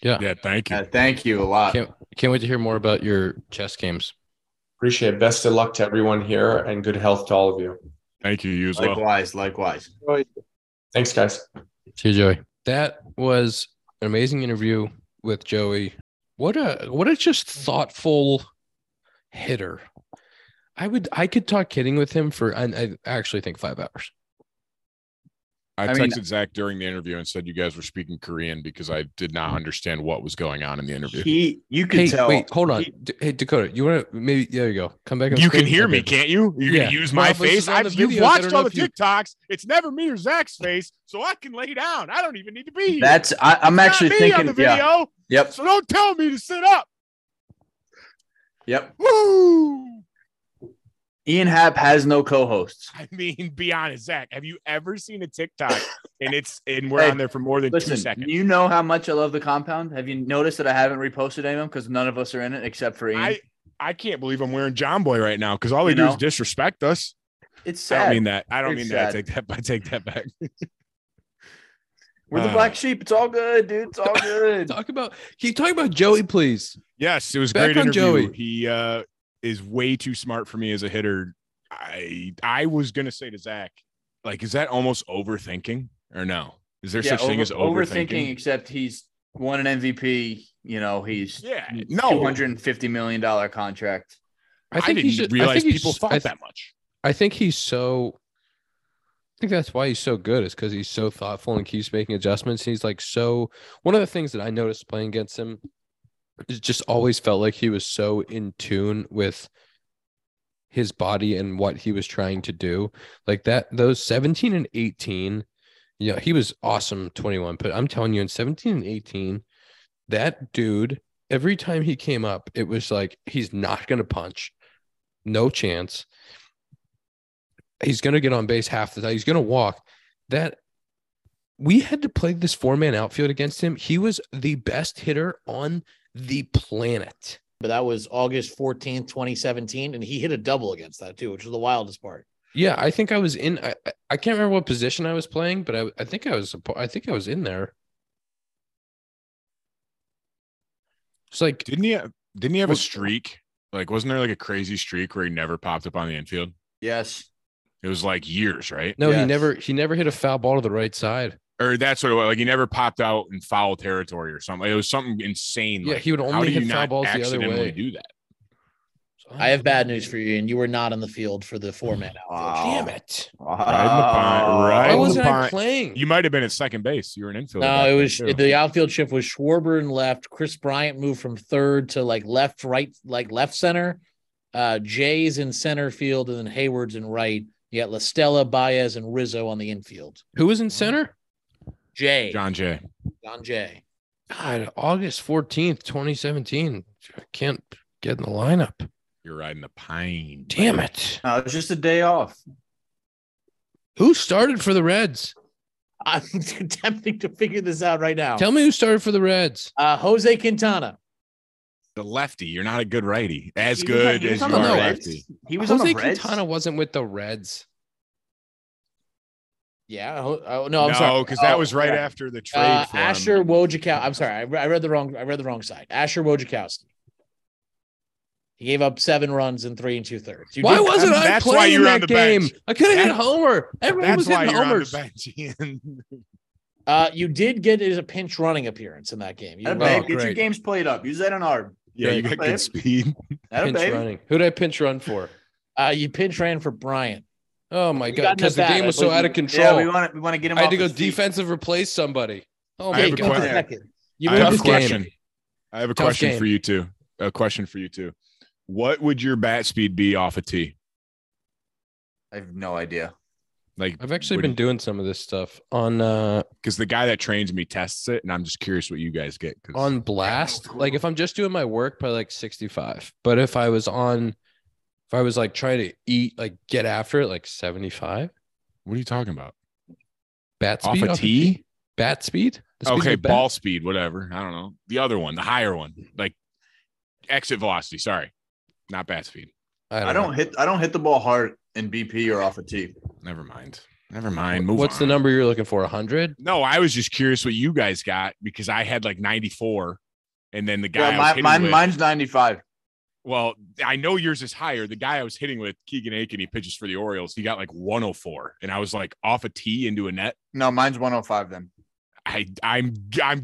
Yeah. Thank you. Thank you a lot. Can't wait to hear more about your chess games. Appreciate it. Best of luck to everyone here, and good health to all of you. Thank you. You as well. Likewise. Thanks, guys. See you, Joey. That was an amazing interview with Joey. What a just thoughtful hitter. I could talk hitting with him for I actually think 5 hours. I texted Zach during the interview and said you guys were speaking Korean because I did not understand what was going on in the interview. You could tell. Wait, hold on. Hey, Dakota, you want to maybe? There you go. Come back. You can hear me, can't you? You're going to use my face. You've watched all the TikToks. It's never me or Zach's face, so I can lay down. I don't even need to be here. I'm actually thinking. On the video, yeah. Yep. So don't tell me to sit up. Yep. Woo! Ian Happ has no co-hosts. I mean, be honest, Zach. Have you ever seen a TikTok and we're on there for more than 2 seconds? You know how much I love the compound. Have you noticed that I haven't reposted any of them because none of us are in it except for Ian? I can't believe I'm wearing John Boy right now because all they do is disrespect us. It's sad. I don't mean that. I take that back. We're the black sheep. It's all good, dude. It's all good. Can you talk about Joey, please? Yes, it was a great interview. Joey. He is way too smart for me as a hitter. I was going to say to Zach, like, is that almost overthinking or no? Is there such thing as overthinking? Overthinking, except he's won an MVP. You know, he's $250 million contract. I didn't realize people thought that much. I think that's why he's so good, is because he's so thoughtful and keeps making adjustments. He's like, so one of the things that I noticed playing against him is just always felt like he was so in tune with his body and what he was trying to do. Like that, those 17 and 18, you know, he was awesome 21, but I'm telling you, in 17 and 18, that dude, every time he came up, it was like, he's not going to punch. No chance. He's going to get on base half the time. He's going to walk. That we had to play this 4-man outfield against him. He was the best hitter on the planet. But that was August 14th, 2017. And he hit a double against that too, which was the wildest part. Yeah. I think I was in, I can't remember what position I was playing, but I think I was in there. It's like, didn't he have a streak? Like, wasn't there like a crazy streak where he never popped up on the infield? Yes. It was like years, right? No, yes. He never hit a foul ball to the right side. Or that's what it was. Like, he never popped out in foul territory or something. Like, it was something insane. Yeah, like, he would only hit foul balls the other way. Do that. I have bad news for you, and you were not on the field for the 4-man outfield. Damn it. Wow. Right. Why wasn't I playing? You might have been at second base. You were an infielder. No, it was the outfield shift was Schwarber and left. Chris Bryant moved from third to like left, right, like left center. Jays in center field, and then Hayward's in right. You got LaStella, Baez, and Rizzo on the infield. Who was in center? John Jay. God, August 14th, 2017. I can't get in the lineup. You're riding the pine. Damn it. No, it was just a day off. Who started for the Reds? I'm attempting to figure this out right now. Tell me who started for the Reds. Jose Quintana. The lefty, you're not a good righty. As good as you are lefty. He was on the Reds. Jose Quintana wasn't with the Reds. Yeah. No, I'm sorry. No, because that was right after the trade. Asher Wojciechowski. I'm sorry. I read the wrong side. Asher Wojciechowski. He gave up 7 runs in 3 2/3. Why wasn't I playing that game? I could have hit a homer. Everyone was hitting homers. You did get a pinch running appearance in that game. Get your games played up. Use that on arm. Yeah, you got good speed. Who did I pinch run for? You pinch ran for Bryant. Oh, my God, because the game was so out of control. Yeah, we want to get him. I had to go defensive replace somebody. Oh, my God. I have a question for you, too. What would your bat speed be off a tee? I have no idea. Like, I've actually been doing some of this stuff on because the guy that trains me tests it, and I'm just curious what you guys get on blast. Like, if I'm just doing my work, probably like 65. But if I was like trying to eat, like get after it, like 75. What are you talking about? Bat speed off a tee? Bat speed? Okay, ball speed, whatever. I don't know. The other one, the higher one, like exit velocity. Sorry, not bat speed. I don't hit the ball hard in BP or off a tee. Never mind. Move on. What's the number you're looking for? 100? No, I was just curious what you guys got because I had like 94, and then the guy. Yeah, mine's 95. Well, I know yours is higher. The guy I was hitting with, Keegan Aiken, he pitches for the Orioles. He got like 104, and I was like off a tee into a net. No, mine's 105 then. I'm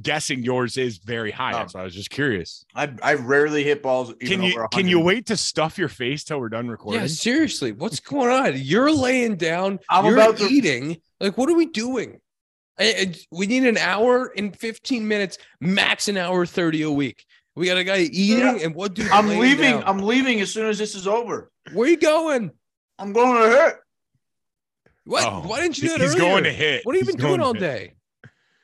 guessing yours is very high. So I was just curious. I rarely hit balls. Can you wait to stuff your face till we're done recording? Yeah, seriously, what's going on? You're laying down. You're about eating. Like, what are we doing? We need an hour and 15 minutes, max an hour 30 a week. We got a guy eating, and what do I'm leaving? Down? I'm leaving as soon as this is over. Where are you going? I'm going to hit. What? Oh, why didn't you do that earlier? He's going to hit. What have you been doing all day?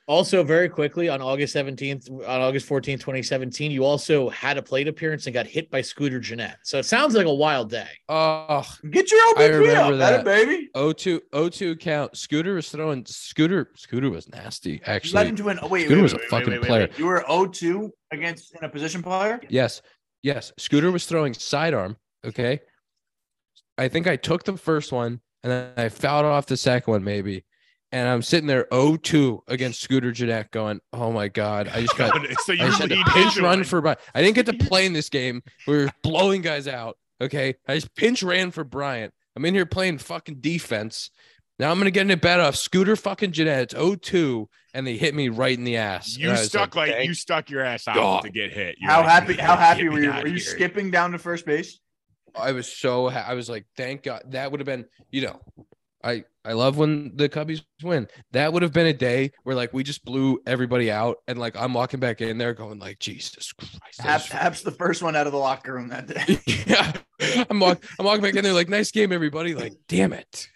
Also, very quickly, on August 14th, 2017, you also had a plate appearance and got hit by Scooter Gennett. So it sounds like a wild day. Oh, get your LPGA up, that baby. 0-2 count. Scooter was throwing. Scooter was nasty. Actually, let him do an. Wait, Scooter was a fucking player. You were 0-2 against an opposition player. Yes. Scooter was throwing sidearm. Okay, I think I took the first one and then I fouled off the second one, maybe. And I'm sitting there 0-2 against Scooter Gennett going, oh, my God. I just got I didn't get to play in this game. We were blowing guys out, okay? I just pinch ran for Bryant. I'm in here playing fucking defense. Now I'm going to get in a bet off Scooter fucking Gennett. It's 0-2. And they hit me right in the ass. You stuck like you stuck your ass out to get hit. How happy were you? Were you skipping down to first base? I was so happy. I was like, thank God. That would have been, you know. I love when the Cubbies win. That would have been a day where, like, we just blew everybody out, and, like, I'm walking back in there going, like, Jesus Christ. Happ's the first one out of the locker room that day. Yeah. I'm walking back in there like, nice game, everybody. Like, damn it.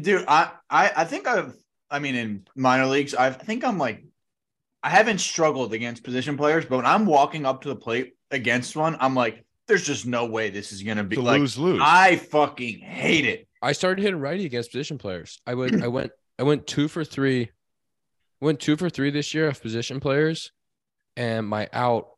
Dude, I think in minor leagues, I haven't struggled against position players, but when I'm walking up to the plate against one, I'm like, there's just no way this is going to be like lose. I fucking hate it. I started hitting righty against position players. I went 2 for 3. Went 2 for 3 this year of position players, and my out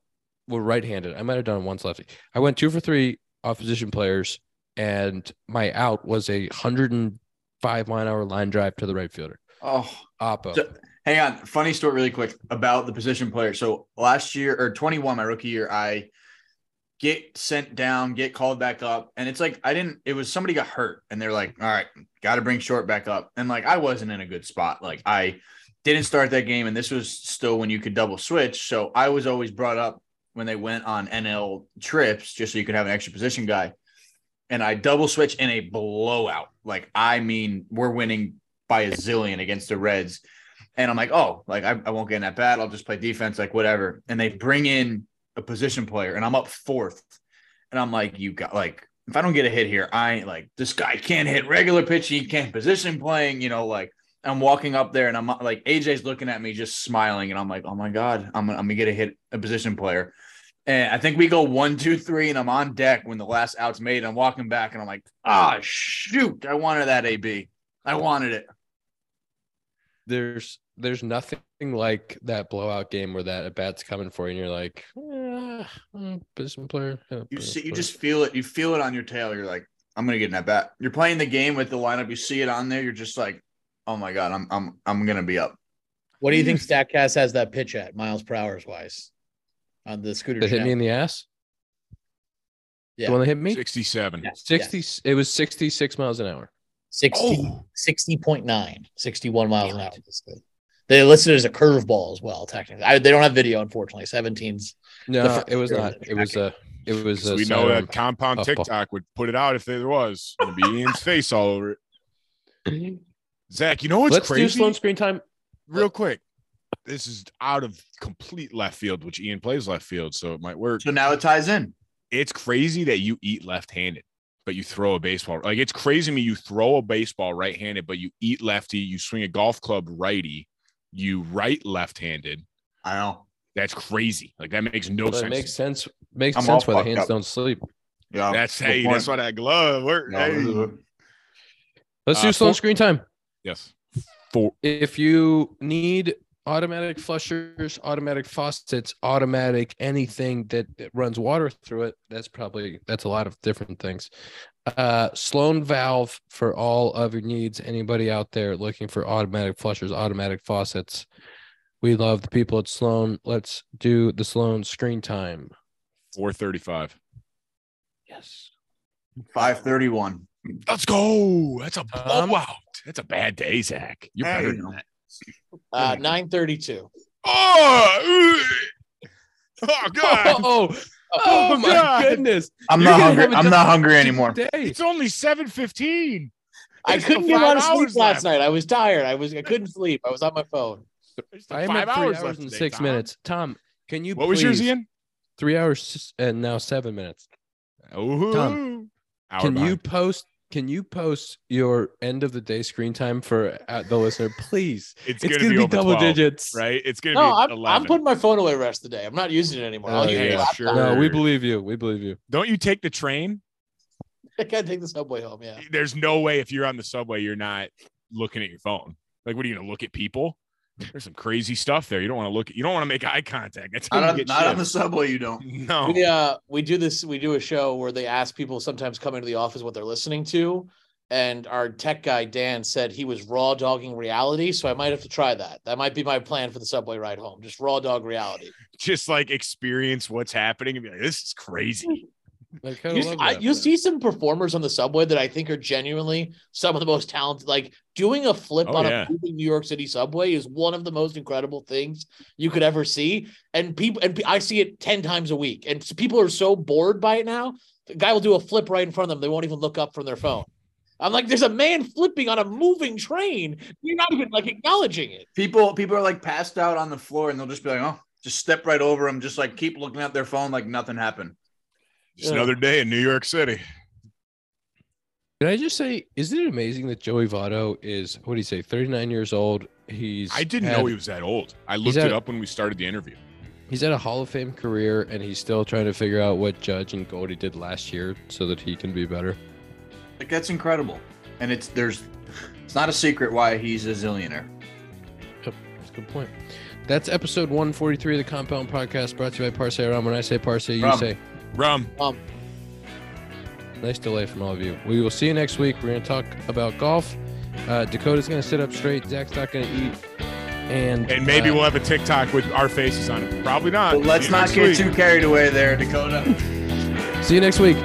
were right-handed. I might have done once lefty. I went 2 for 3 off position players, and my out was a 105 mile-an-hour line drive to the right fielder. Oh, Oppo. So, hang on. Funny story, really quick about the position player. So last year or 21, my rookie year, I get sent down, get called back up. And it's like, it was somebody got hurt and they're like, all right, got to bring short back up. And like, I wasn't in a good spot. Like I didn't start that game. And this was still when you could double switch. So I was always brought up when they went on NL trips, just so you could have an extra position guy. And I double switch in a blowout. Like, I mean, we're winning by a zillion against the Reds. And I'm like, oh, like I won't get in that bat. I'll just play defense, like whatever. And they bring in a position player, and I'm up fourth, and I'm like, you got, like, if I don't get a hit here, I ain't, like, this guy can't hit regular pitch. He can't position playing, you know, like, I'm walking up there, and I'm like, AJ's looking at me just smiling, and I'm like, oh my God, I'm gonna get a hit, a position player. And I think we go 1, 2, 3, and I'm on deck when the last out's made. I'm walking back, and I'm like, ah, shoot, I wanted that AB. I wanted it. There's nothing like that blowout game where that at bat's coming for you, and you're like, position player. You just feel it. You feel it on your tail. You're like, I'm gonna get in that bat. You're playing the game with the lineup. You see it on there. You're just like, oh my God, I'm gonna be up. What do you think Statcast has that pitch at miles per hour wise on the Scooter? That hit me in the ass. Yeah, the one that hit me. 67. Yeah. 60. Yeah. It was 66 miles an hour. 60.9. 61 miles an hour. They listed it as a curveball as well, technically. They don't have video, unfortunately. 17s. No, it was not. It was. We know that Compound TikTok would put it out if there was. It'd be Ian's face all over it. Zach, you know what's crazy? Let's do Sloan Screen time real quick. This is out of complete left field, which Ian plays left field, so it might work. So now it ties in. It's crazy that you eat left-handed, but you throw a baseball. Like, it's crazy to me. You throw a baseball right-handed, but you eat lefty. You swing a golf club righty. You right left-handed. I know. That's crazy. Like, that makes no sense. That makes sense. Makes sense why the hands don't sleep. Yeah. That's why that glove works. No, hey. Let's do slow screen time. Yes. 4. If you need automatic flushers, automatic faucets, automatic anything that runs water through it, that's a lot of different things. Sloan Valve for all of your needs. Anybody out there looking for automatic flushers, automatic faucets, we love the people at Sloan. Let's do the Sloan screen time. 4:35. Yes. 5:31. Let's go. That's a blowout. That's a bad day, Zach. You're better than that. 9:32. Oh God! Oh my God. Goodness! I'm not hungry anymore. It's only 7:15. I couldn't get out of sleep last night. I was tired. I couldn't sleep. I was on my phone. I am 3 hours and 6 minutes. Tom, can you? What was yours, Ian? 3 hours and now 7 minutes. Ooh. Tom, can you post your end of the day screen time for the listener, please? It's gonna be double 12, digits, right? It's gonna be 11. I'm putting my phone away the rest of the day. I'm not using it anymore. Sure. No, we believe you. Don't you take the train? I gotta take the subway home. Yeah. There's no way if you're on the subway, you're not looking at your phone. Like, what are you gonna look at people? There's some crazy stuff there. You don't want to look at, you don't want to make eye contact. That's not on the subway. You don't. No. We do this. We do a show where they ask people sometimes come into the office what they're listening to. And our tech guy, Dan, said he was raw dogging reality. So I might have to try that. That might be my plan for the subway ride home. Just raw dog reality. Just like experience what's happening and be like, this is crazy. You see some performers on the subway that I think are genuinely some of the most talented. Like doing a flip on a moving New York City subway is one of the most incredible things you could ever see. And people, and I see it 10 times a week, and people are so bored by it now. The guy will do a flip right in front of them; they won't even look up from their phone. I'm like, there's a man flipping on a moving train. You're not even like acknowledging it. People are like passed out on the floor, and they'll just be like, "Oh, just step right over them," just like keep looking at their phone, like nothing happened. Just another day in New York City. Can I just say, isn't it amazing that Joey Votto is, 39 years old? I didn't know he was that old. I looked it up when we started the interview. He's had a Hall of Fame career, and he's still trying to figure out what Judge and Goldie did last year so that he can be better. Like, that's incredible. And it's not a secret why he's a zillionaire. Yep, that's a good point. That's episode 143 of the Compound Podcast, brought to you by Parsé Rum. When I say Parsé, you say... Rum. Nice delay from all of you. We will see you next week. We're going to talk about golf. Dakota's going to sit up straight. Zach's not going to eat. And maybe we'll have a TikTok with our faces on it. Probably not. But let's not get too carried away there, Dakota. See you next week.